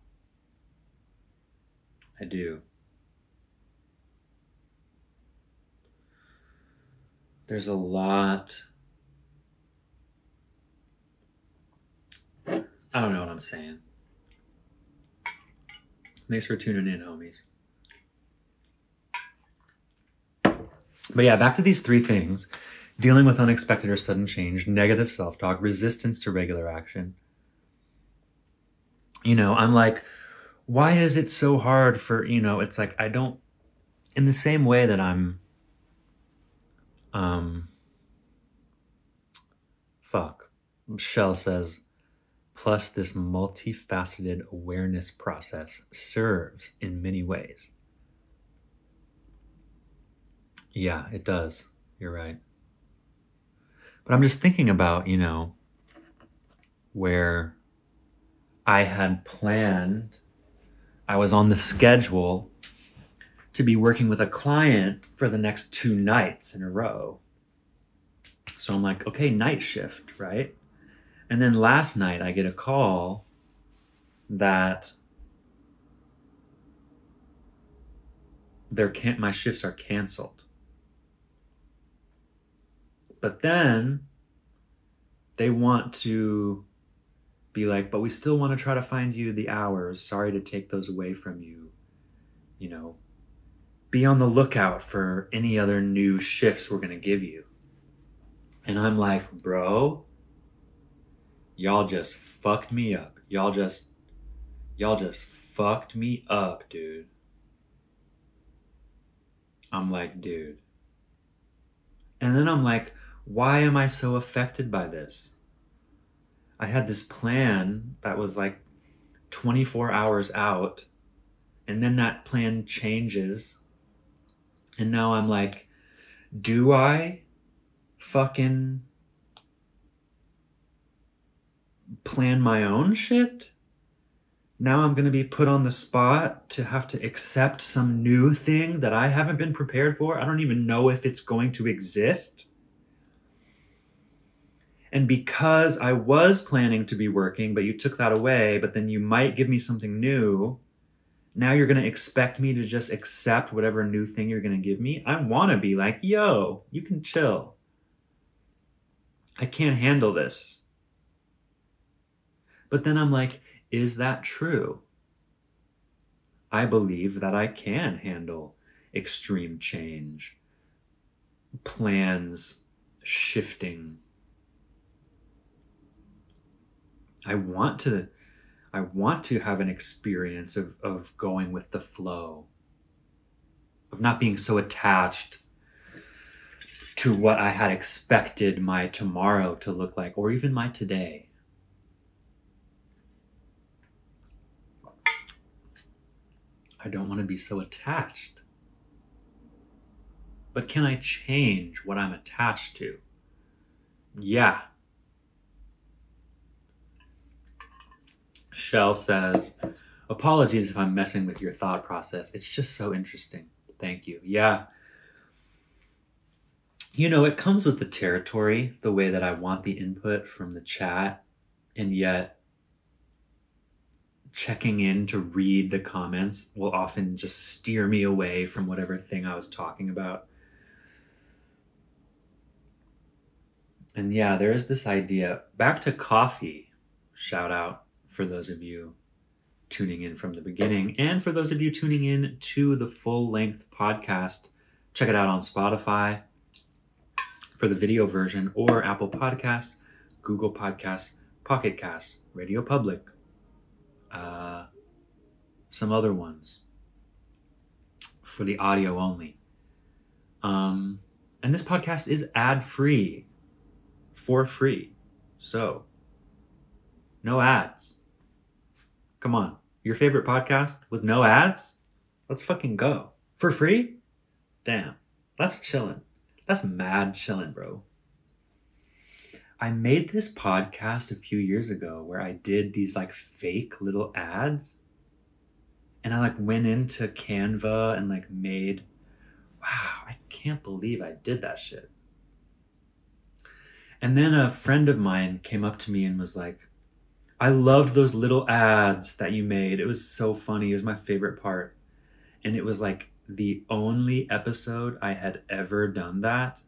I do. There's a lot. I don't know what I'm saying. Thanks for tuning in, homies. But yeah, back to these three things. Dealing with unexpected or sudden change, negative self-talk, resistance to regular action. You know, I'm like, why is it so hard for, you know, it's like I don't, in the same way that I'm Um, fuck. Michelle says, plus this multifaceted awareness process serves in many ways. Yeah, it does. You're right. But I'm just thinking about, you know, where I had planned, I was on the schedule to be working with a client for the next two nights in a row. So I'm like, okay, night shift, right? And then last night I get a call that they're can- my shifts are canceled. But then they want to be like, but we still want to try to find you the hours. Sorry to take those away from you. You know, be on the lookout for any other new shifts we're going to give you. And I'm like, bro, y'all just fucked me up. Y'all just, y'all just fucked me up, dude. I'm like, dude. And then I'm like, why am I so affected by this? I had this plan that was like twenty-four hours out, and then that plan changes. And now I'm like, do I fucking plan my own shit? Now I'm going to be put on the spot to have to accept some new thing that I haven't been prepared for. I don't even know if it's going to exist. And because I was planning to be working, but you took that away, but then you might give me something new. Now you're going to expect me to just accept whatever new thing you're going to give me. I want to be like, yo, you can chill. I can't handle this. But then I'm like, is that true? I believe that I can handle extreme change, plans shifting. I want to, I want to have an experience of, of going with the flow, of not being so attached to what I had expected my tomorrow to look like, or even my today. I don't want to be so attached. But can I change what I'm attached to? Yeah. Shell says, apologies if I'm messing with your thought process. It's just so interesting. Thank you. Yeah. You know, it comes with the territory, the way that I want the input from the chat, and yet checking in to read the comments will often just steer me away from whatever thing I was talking about. And yeah, there is this idea. Back to coffee. Shout out for those of you tuning in from the beginning, and for those of you tuning in to the full-length podcast, check it out on Spotify for the video version, or Apple Podcasts, Google Podcasts, Pocket Casts, Radio Public, uh, some other ones for the audio only. Um, and this podcast is ad-free, for free, so no ads. Come on, your favorite podcast with no ads? Let's fucking go. For free? Damn, that's chillin'. That's mad chillin', bro. I made this podcast a few years ago where I did these like fake little ads. And I like went into Canva and like made, wow, I can't believe I did that shit. And then a friend of mine came up to me and was like, I loved those little ads that you made. It was so funny. It was my favorite part. And it was like the only episode I had ever done that.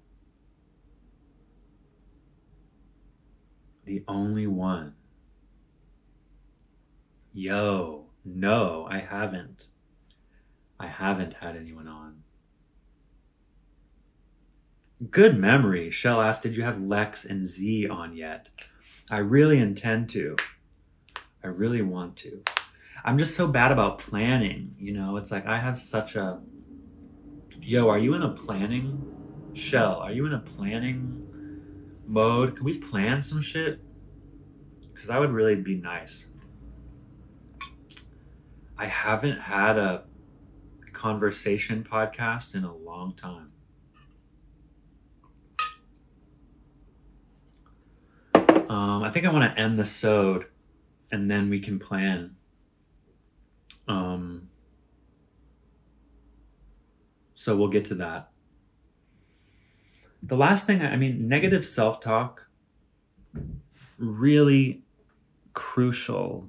The only one. Yo, no, I haven't. I haven't had anyone on. Good memory. Shell asked, did you have Lex and Z on yet? I really intend to. I really want to. I'm just so bad about planning, you know? It's like I have such a... Yo, are you in a planning... Shell, are you in a planning mode? Can we plan some shit? Because that would really be nice. I haven't had a conversation podcast in a long time. Um, I think I want to end the sode, and then we can plan. Um, so we'll get to that. The last thing, I mean, negative self-talk really crucial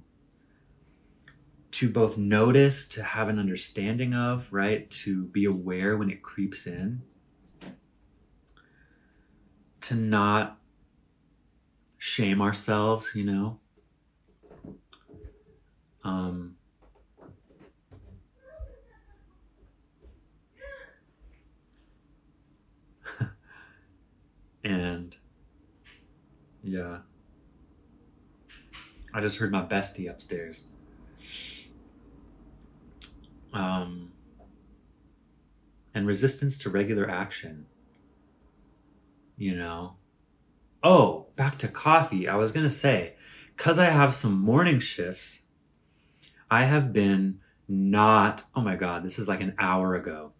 to both notice, to have an understanding of, right? To be aware when it creeps in. To not shame ourselves, you know? Um, and yeah, I just heard my bestie upstairs. Um, and resistance to regular action, you know? Oh, back to coffee. I was going to say, because I have some morning shifts, I have been not, oh my God, this is like an hour ago.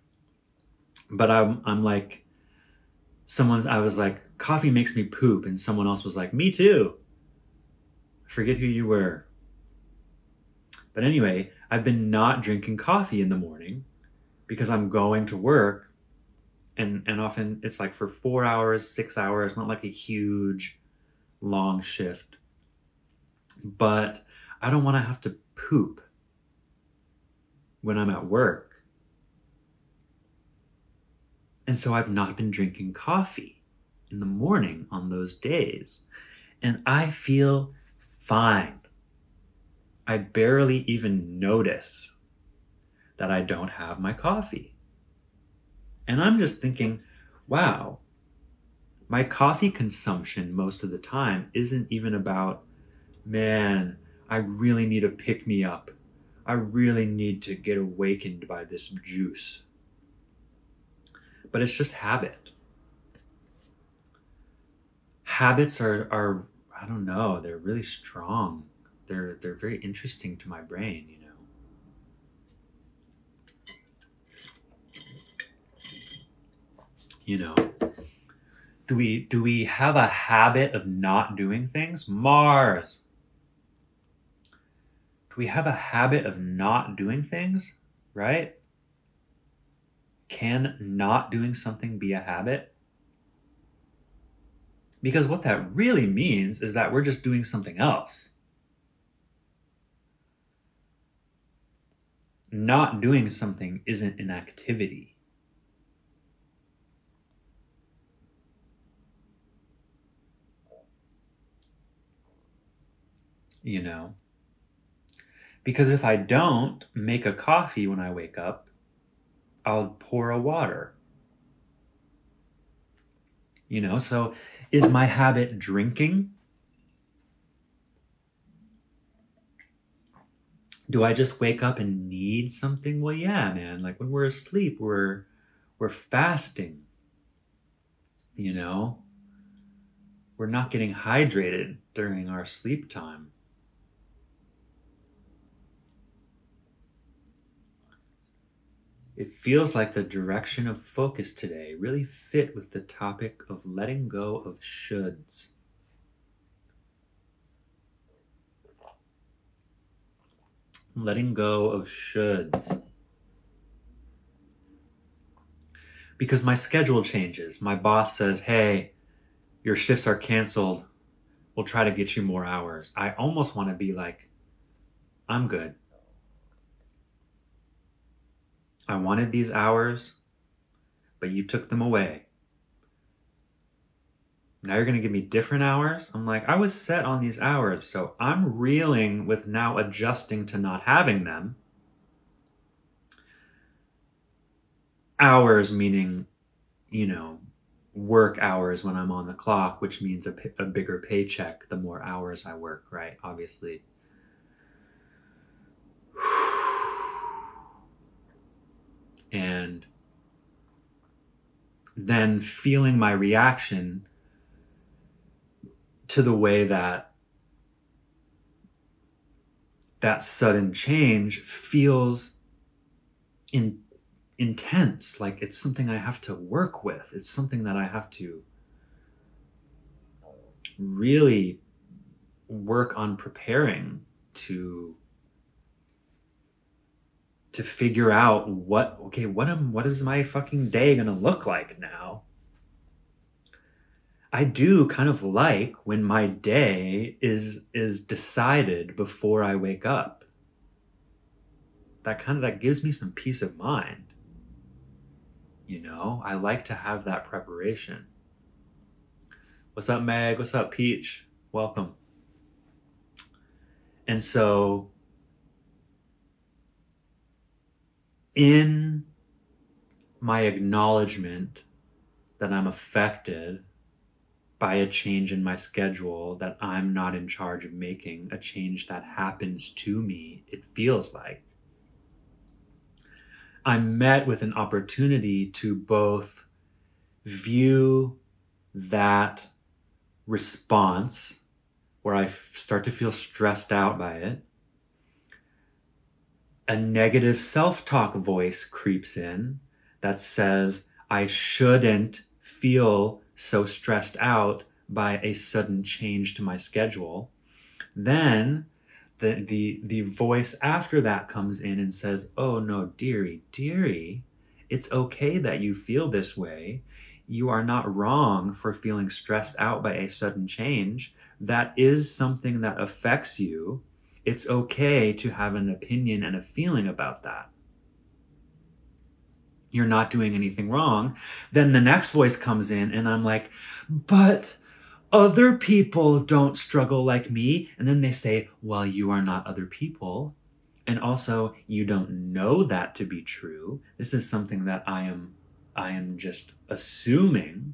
But I'm, I'm like, someone, I was like, coffee makes me poop. And someone else was like, me too. I forget who you were. But anyway, I've been not drinking coffee in the morning because I'm going to work. And, and often it's like for four hours, six hours, not like a huge long shift. But I don't want to have to poop when I'm at work. And so I've not been drinking coffee in the morning on those days. And I feel fine. I barely even notice that I don't have my coffee. And I'm just thinking, wow, my coffee consumption most of the time isn't even about, man, I really need a pick-me-up. I really need to get awakened by this juice. But it's just habit. Habits are, are, I don't know, they're really strong. They're, they're very interesting to my brain, you know. You know, do we do we have a habit of not doing things? Mars. Do we have a habit of not doing things, right? Can not doing something be a habit? Because what that really means is that we're just doing something else. Not doing something isn't inactivity. You know, because if I don't make a coffee when I wake up, I'll pour a water. You know, so is my habit drinking? Do I just wake up and need something? Well, yeah, man, like when we're asleep, we're we're fasting. You know, we're not getting hydrated during our sleep time. It feels like the direction of focus today really fit with the topic of letting go of shoulds. Letting go of shoulds. Because my schedule changes. My boss says, hey, your shifts are canceled. We'll try to get you more hours. I almost want to be like, I'm good. I wanted these hours, but you took them away. Now you're going to give me different hours? I'm like, I was set on these hours, so I'm reeling with now adjusting to not having them. Hours meaning, you know, work hours when I'm on the clock, which means a, a bigger paycheck the more hours I work, right? Obviously. And then feeling my reaction to the way that that sudden change feels in, intense, like it's something I have to work with. It's something that I have to really work on preparing to to figure out what, okay, what am, what is my fucking day going to look like now? I do kind of like when my day is is decided before I wake up. That kind of that gives me some peace of mind. You know, I like to have that preparation. What's up, Meg? What's up, Peach? Welcome. And so in my acknowledgement that I'm affected by a change in my schedule, that I'm not in charge of making, a change that happens to me, it feels like, I'm met with an opportunity to both view that response where I start to feel stressed out by it. A negative self-talk voice creeps in that says, I shouldn't feel so stressed out by a sudden change to my schedule. Then the, the, the voice after that comes in and says, oh no, dearie, dearie, it's okay that you feel this way. You are not wrong for feeling stressed out by a sudden change. That is something that affects you. It's okay to have an opinion and a feeling about that. You're not doing anything wrong. Then the next voice comes in and I'm like, but other people don't struggle like me. And then they say, well, you are not other people. And also you don't know that to be true. This is something that I am, I am just assuming,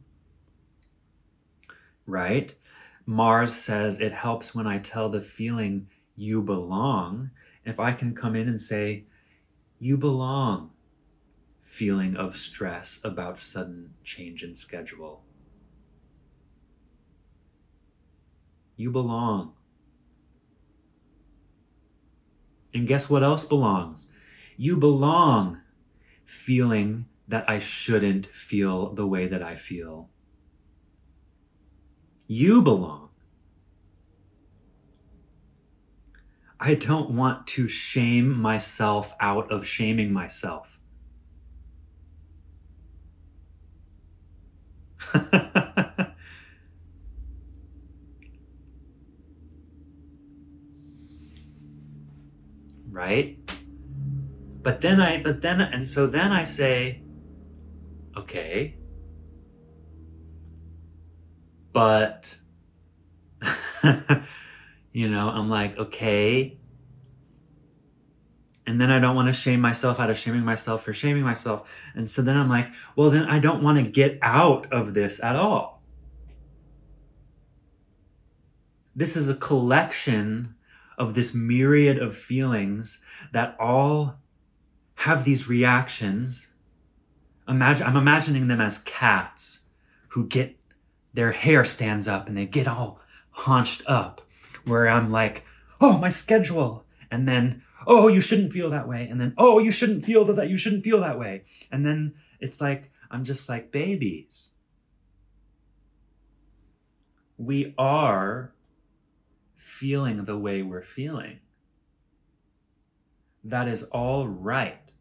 right? Mars says it helps when I tell the feeling you belong. If I can come in and say, you belong. Feeling of stress about sudden change in schedule. You belong. And guess what else belongs? You belong feeling that I shouldn't feel the way that I feel. You belong. I don't want to shame myself out of shaming myself. Right? But then I, but then, and so then I say, okay, but, you know, I'm like, okay. And then I don't want to shame myself out of shaming myself for shaming myself. And so then I'm like, well, then I don't want to get out of this at all. This is a collection of this myriad of feelings that all have these reactions. Imagine, I'm imagining them as cats who get, their hair stands up and they get all haunched up, where I'm like, oh, my schedule. And then, oh, you shouldn't feel that way. And then, oh, you shouldn't feel that, you shouldn't feel that way. And then it's like, I'm just like babies. We are feeling the way we're feeling. That is all right.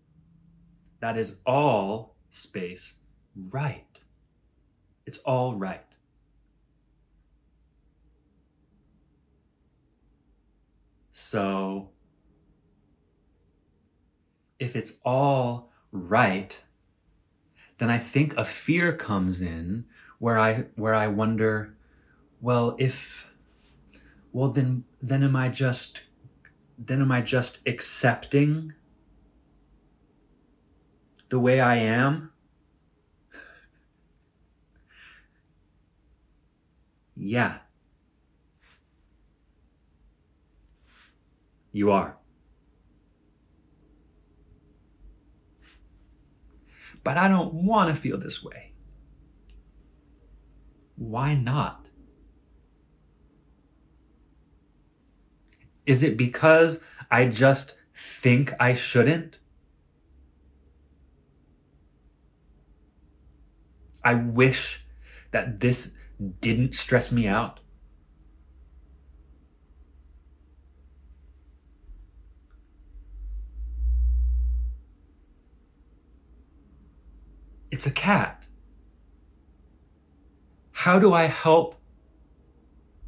That is all space right. It's all right. So if it's all right, then I think a fear comes in where I where I wonder, well, if, well, then then am I just then am I just accepting the way I am? Yeah. You are. But I don't want to feel this way. Why not? Is it because I just think I shouldn't? I wish that this didn't stress me out. It's a cat. How do I help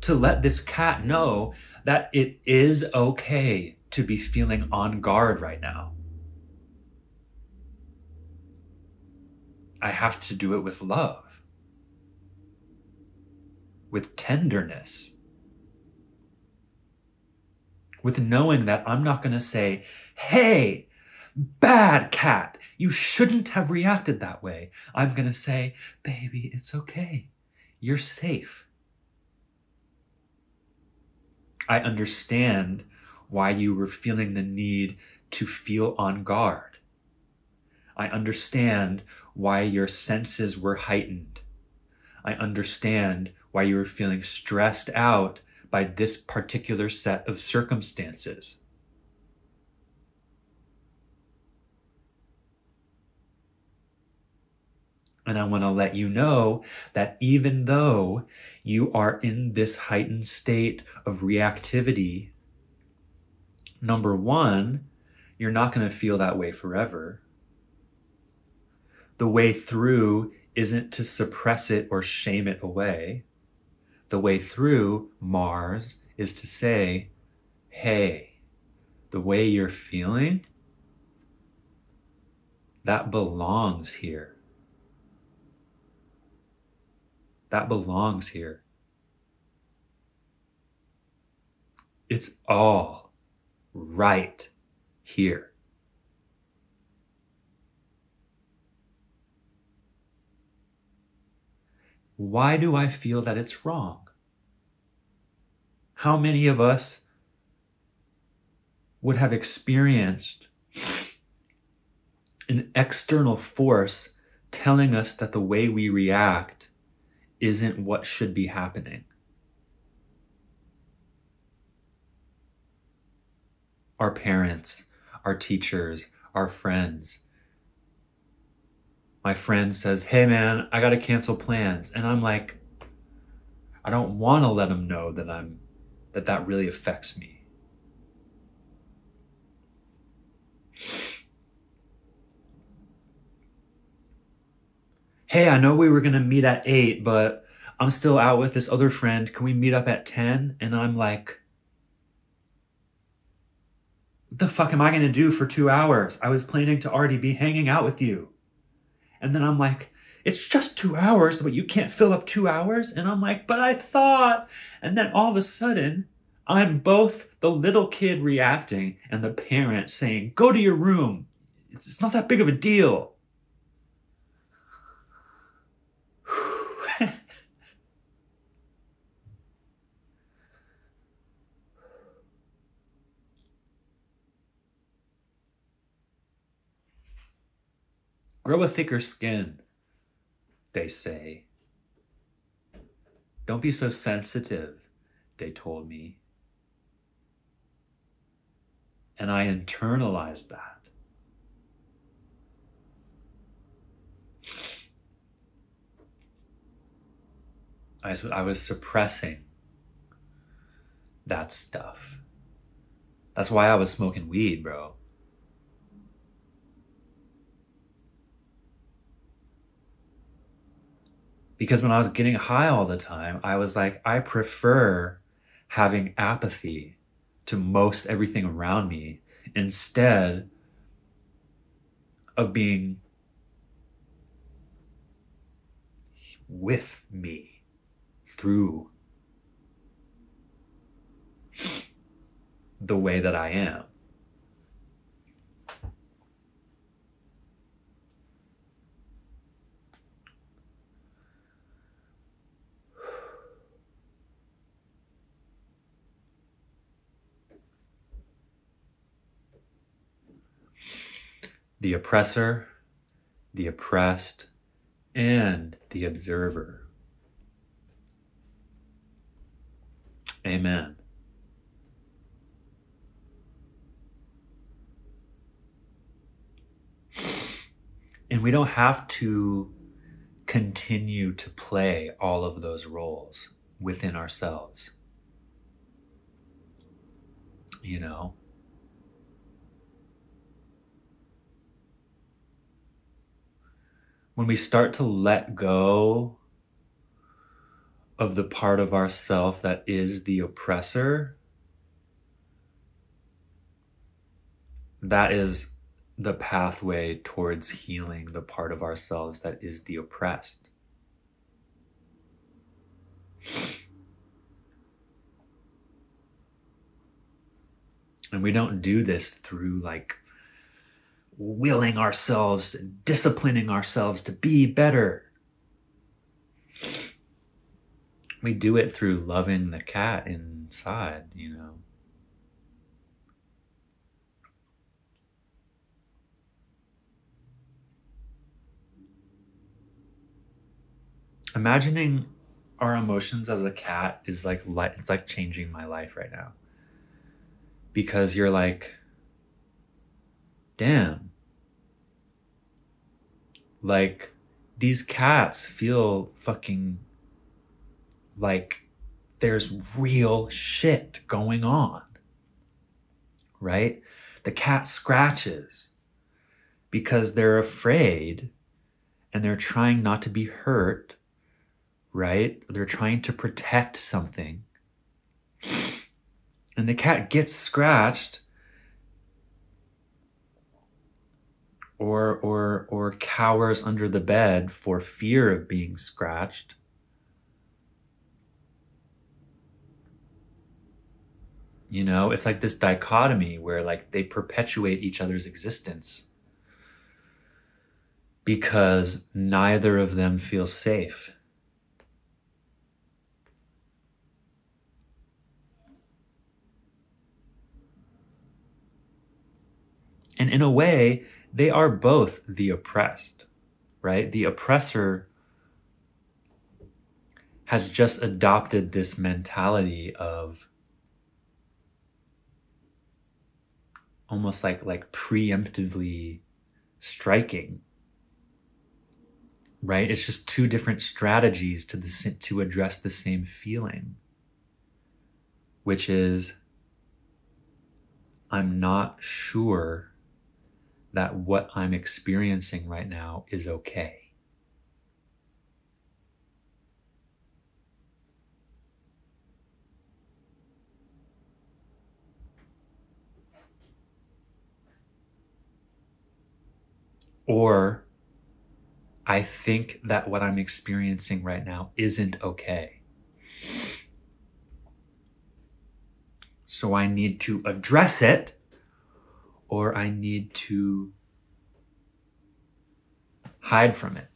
to let this cat know that it is okay to be feeling on guard right now? I have to do it with love, with tenderness, with knowing that I'm not going to say, hey, bad cat, you shouldn't have reacted that way. I'm going to say, baby, it's okay. You're safe. I understand why you were feeling the need to feel on guard. I understand why your senses were heightened. I understand why you were feeling stressed out by this particular set of circumstances. And I want to let you know that even though you are in this heightened state of reactivity, number one, you're not going to feel that way forever. The way through isn't to suppress it or shame it away. The way through, Mars, is to say, hey, the way you're feeling, that belongs here. That belongs here. It's all right here. Why do I feel that it's wrong? How many of us would have experienced an external force telling us that the way we react isn't what should be happening? Our parents, our teachers, our friends. My friend says, hey man, I gotta cancel plans. And I'm like, I don't wanna let him know that I'm, that that really affects me. Hey, I know we were gonna meet at eight, but I'm still out with this other friend. Can we meet up at ten? And I'm like, what the fuck am I gonna do for two hours? I was planning to already be hanging out with you. And then I'm like, it's just two hours, but you can't fill up two hours? And I'm like, but I thought. And then all of a sudden, I'm both the little kid reacting and the parent saying, go to your room. It's not that big of a deal. Grow a thicker skin, they say. Don't be so sensitive, they told me. And I internalized that. I, I was suppressing that stuff. That's why I was smoking weed, bro. Because when I was getting high all the time, I was like, I prefer having apathy to most everything around me instead of being with me through the way that I am. The oppressor, the oppressed, and the observer. Amen. And we don't have to continue to play all of those roles within ourselves. You know? When we start to let go of the part of ourself that is the oppressor, that is the pathway towards healing the part of ourselves that is the oppressed. And we don't do this through like willing ourselves, disciplining ourselves to be better. We do it through loving the cat inside, you know. Imagining our emotions as a cat is like, it's like changing my life right now. Because you're like, damn, like these cats feel fucking like there's real shit going on, right? The cat scratches because they're afraid and they're trying not to be hurt, right? They're trying to protect something. And the cat gets scratched or or or cowers under the bed for fear of being scratched. You know, it's like this dichotomy where like they perpetuate each other's existence because neither of them feels safe. And in a way, they are both the oppressed, right? The oppressor has just adopted this mentality of almost like, like preemptively striking, right? It's just two different strategies to the, to address the same feeling, which is, I'm not sure that what I'm experiencing right now is okay. Or I think that what I'm experiencing right now isn't okay. So I need to address it, or I need to hide from it.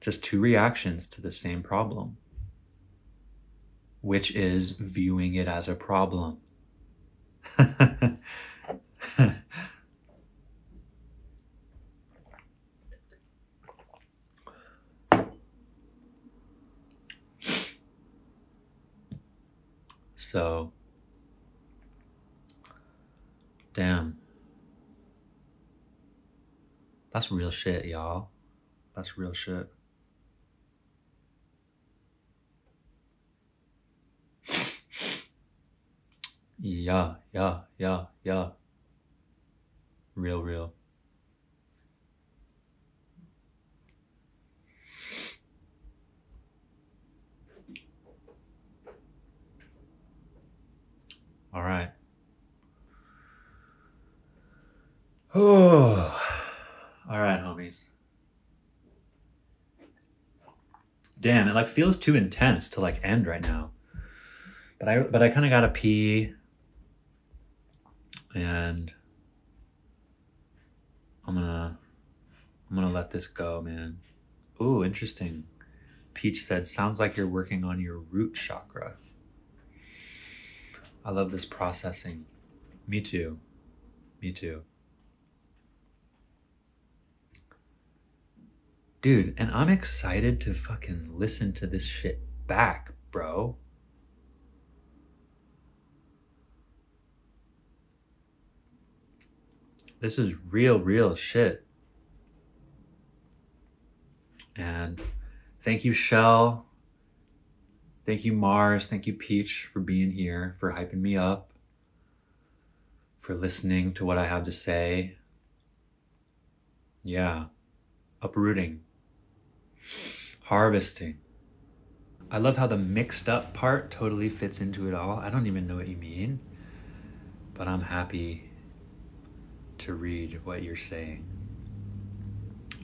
Just two reactions to the same problem, which is viewing it as a problem. So, damn. That's real shit, y'all. That's real shit. Yeah, yeah, yeah, yeah. Real, real. All right. Oh, all right, homies. Damn, it like feels too intense to like end right now. But I but I kind of gotta pee, and I'm gonna I'm gonna let this go, man. Ooh, interesting. Peach said, "Sounds like you're working on your root chakra." I love this processing. Me too. Me too. Dude, and I'm excited to fucking listen to this shit back, bro. This is real, real shit. And thank you, Shell. Thank you, Mars. Thank you, Peach, for being here, for hyping me up, for listening to what I have to say. Yeah. Uprooting. Harvesting. I love how the mixed up part totally fits into it all. I don't even know what you mean, but I'm happy to read what you're saying.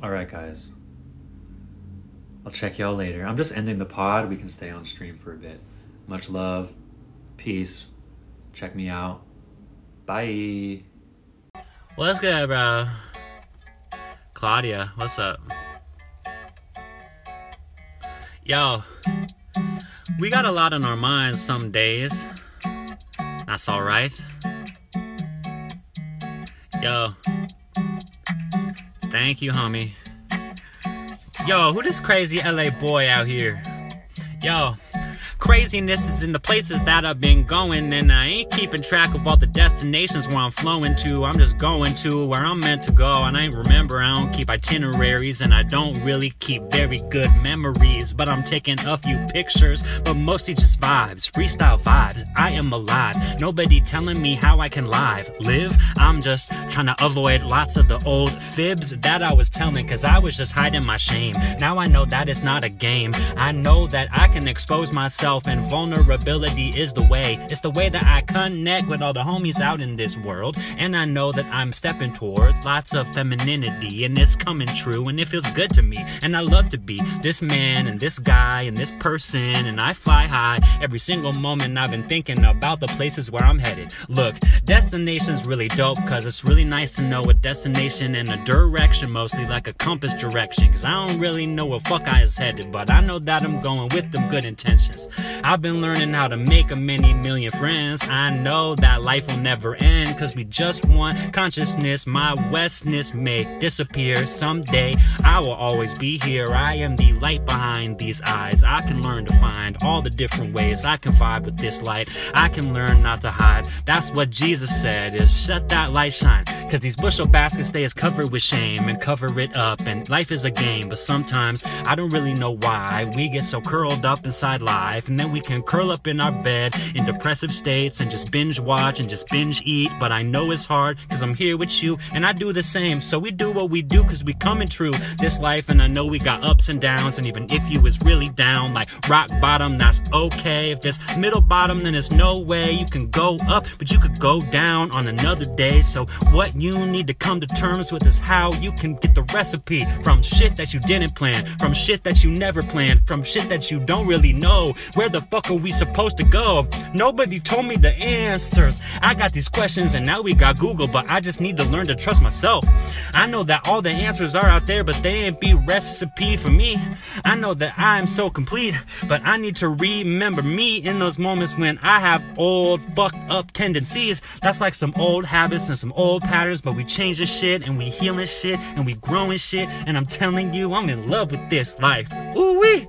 All right, guys. I'll check y'all later. I'm just ending the pod. We can stay on stream for a bit. Much love. Peace. Check me out. Bye. What's good, bro? Claudia, what's up? Yo, we got a lot on our minds some days. That's all right. Yo, thank you, homie. Yo, who this crazy L A boy out here? Yo, craziness is in the places that I've been going, and I ain't keeping track of all the destinations where I'm flowing to. I'm just going to where I'm meant to go, and I ain't remember. I don't keep itineraries, and I don't really keep very good memories, but I'm taking a few pictures, but mostly just vibes, freestyle vibes. I am alive, nobody telling me how I can live live I'm just trying to avoid lots of the old fibs that I was telling, cause I was just hiding my shame. Now I know that it's not a game. I know that I can expose myself, and vulnerability is the way. It's the way that I connect with all the homies out in this world, and I know that I'm stepping towards lots of femininity, and it's coming true, and it feels good to me, and I love to be this man and this guy and this person, and I fly high every single moment. I've been thinking about the places where I'm headed. Look, destination's really dope, cause it's really nice to know a destination and a direction, mostly like a compass direction, cause I don't really know where fuck I is headed, but I know that I'm going with them good intentions. I've been learning how to make a many million friends. I know that life will never end, cause we just want consciousness. My westness may disappear someday. I will always be here. I am the light behind these eyes. I can learn to find all the different ways I can vibe with this light. I can learn not to hide. That's what Jesus said, is shut that light shine, cause these bushel baskets, they is covered with shame and cover it up, and life is a game. But sometimes I don't really know why we get so curled up inside life, and then we can curl up in our bed in depressive states and just binge watch and just binge eat. But I know it's hard, cause I'm here with you, and I do the same. So we do what we do, cause we coming true this life, and I know we got ups and downs. And even if you was really down like rock bottom, that's okay. If it's middle bottom, then there's no way you can go up, but you could go down on another day. So what you need to come to terms with is how you can get the recipe from shit that you didn't plan, from shit that you never planned, from shit that you don't really know. Where the fuck are we supposed to go? Nobody told me the answers. I got these questions, and now we got Google, but I just need to learn to trust myself. I know that all the answers are out there, but they ain't be recipe for me. I know that I am so complete, but I need to remember me in those moments when I have old fucked up tendencies. That's like some old habits and some old patterns, but we change this shit, and we healing shit, and we growing shit, and I'm telling you, I'm in love with this life. Ooh wee!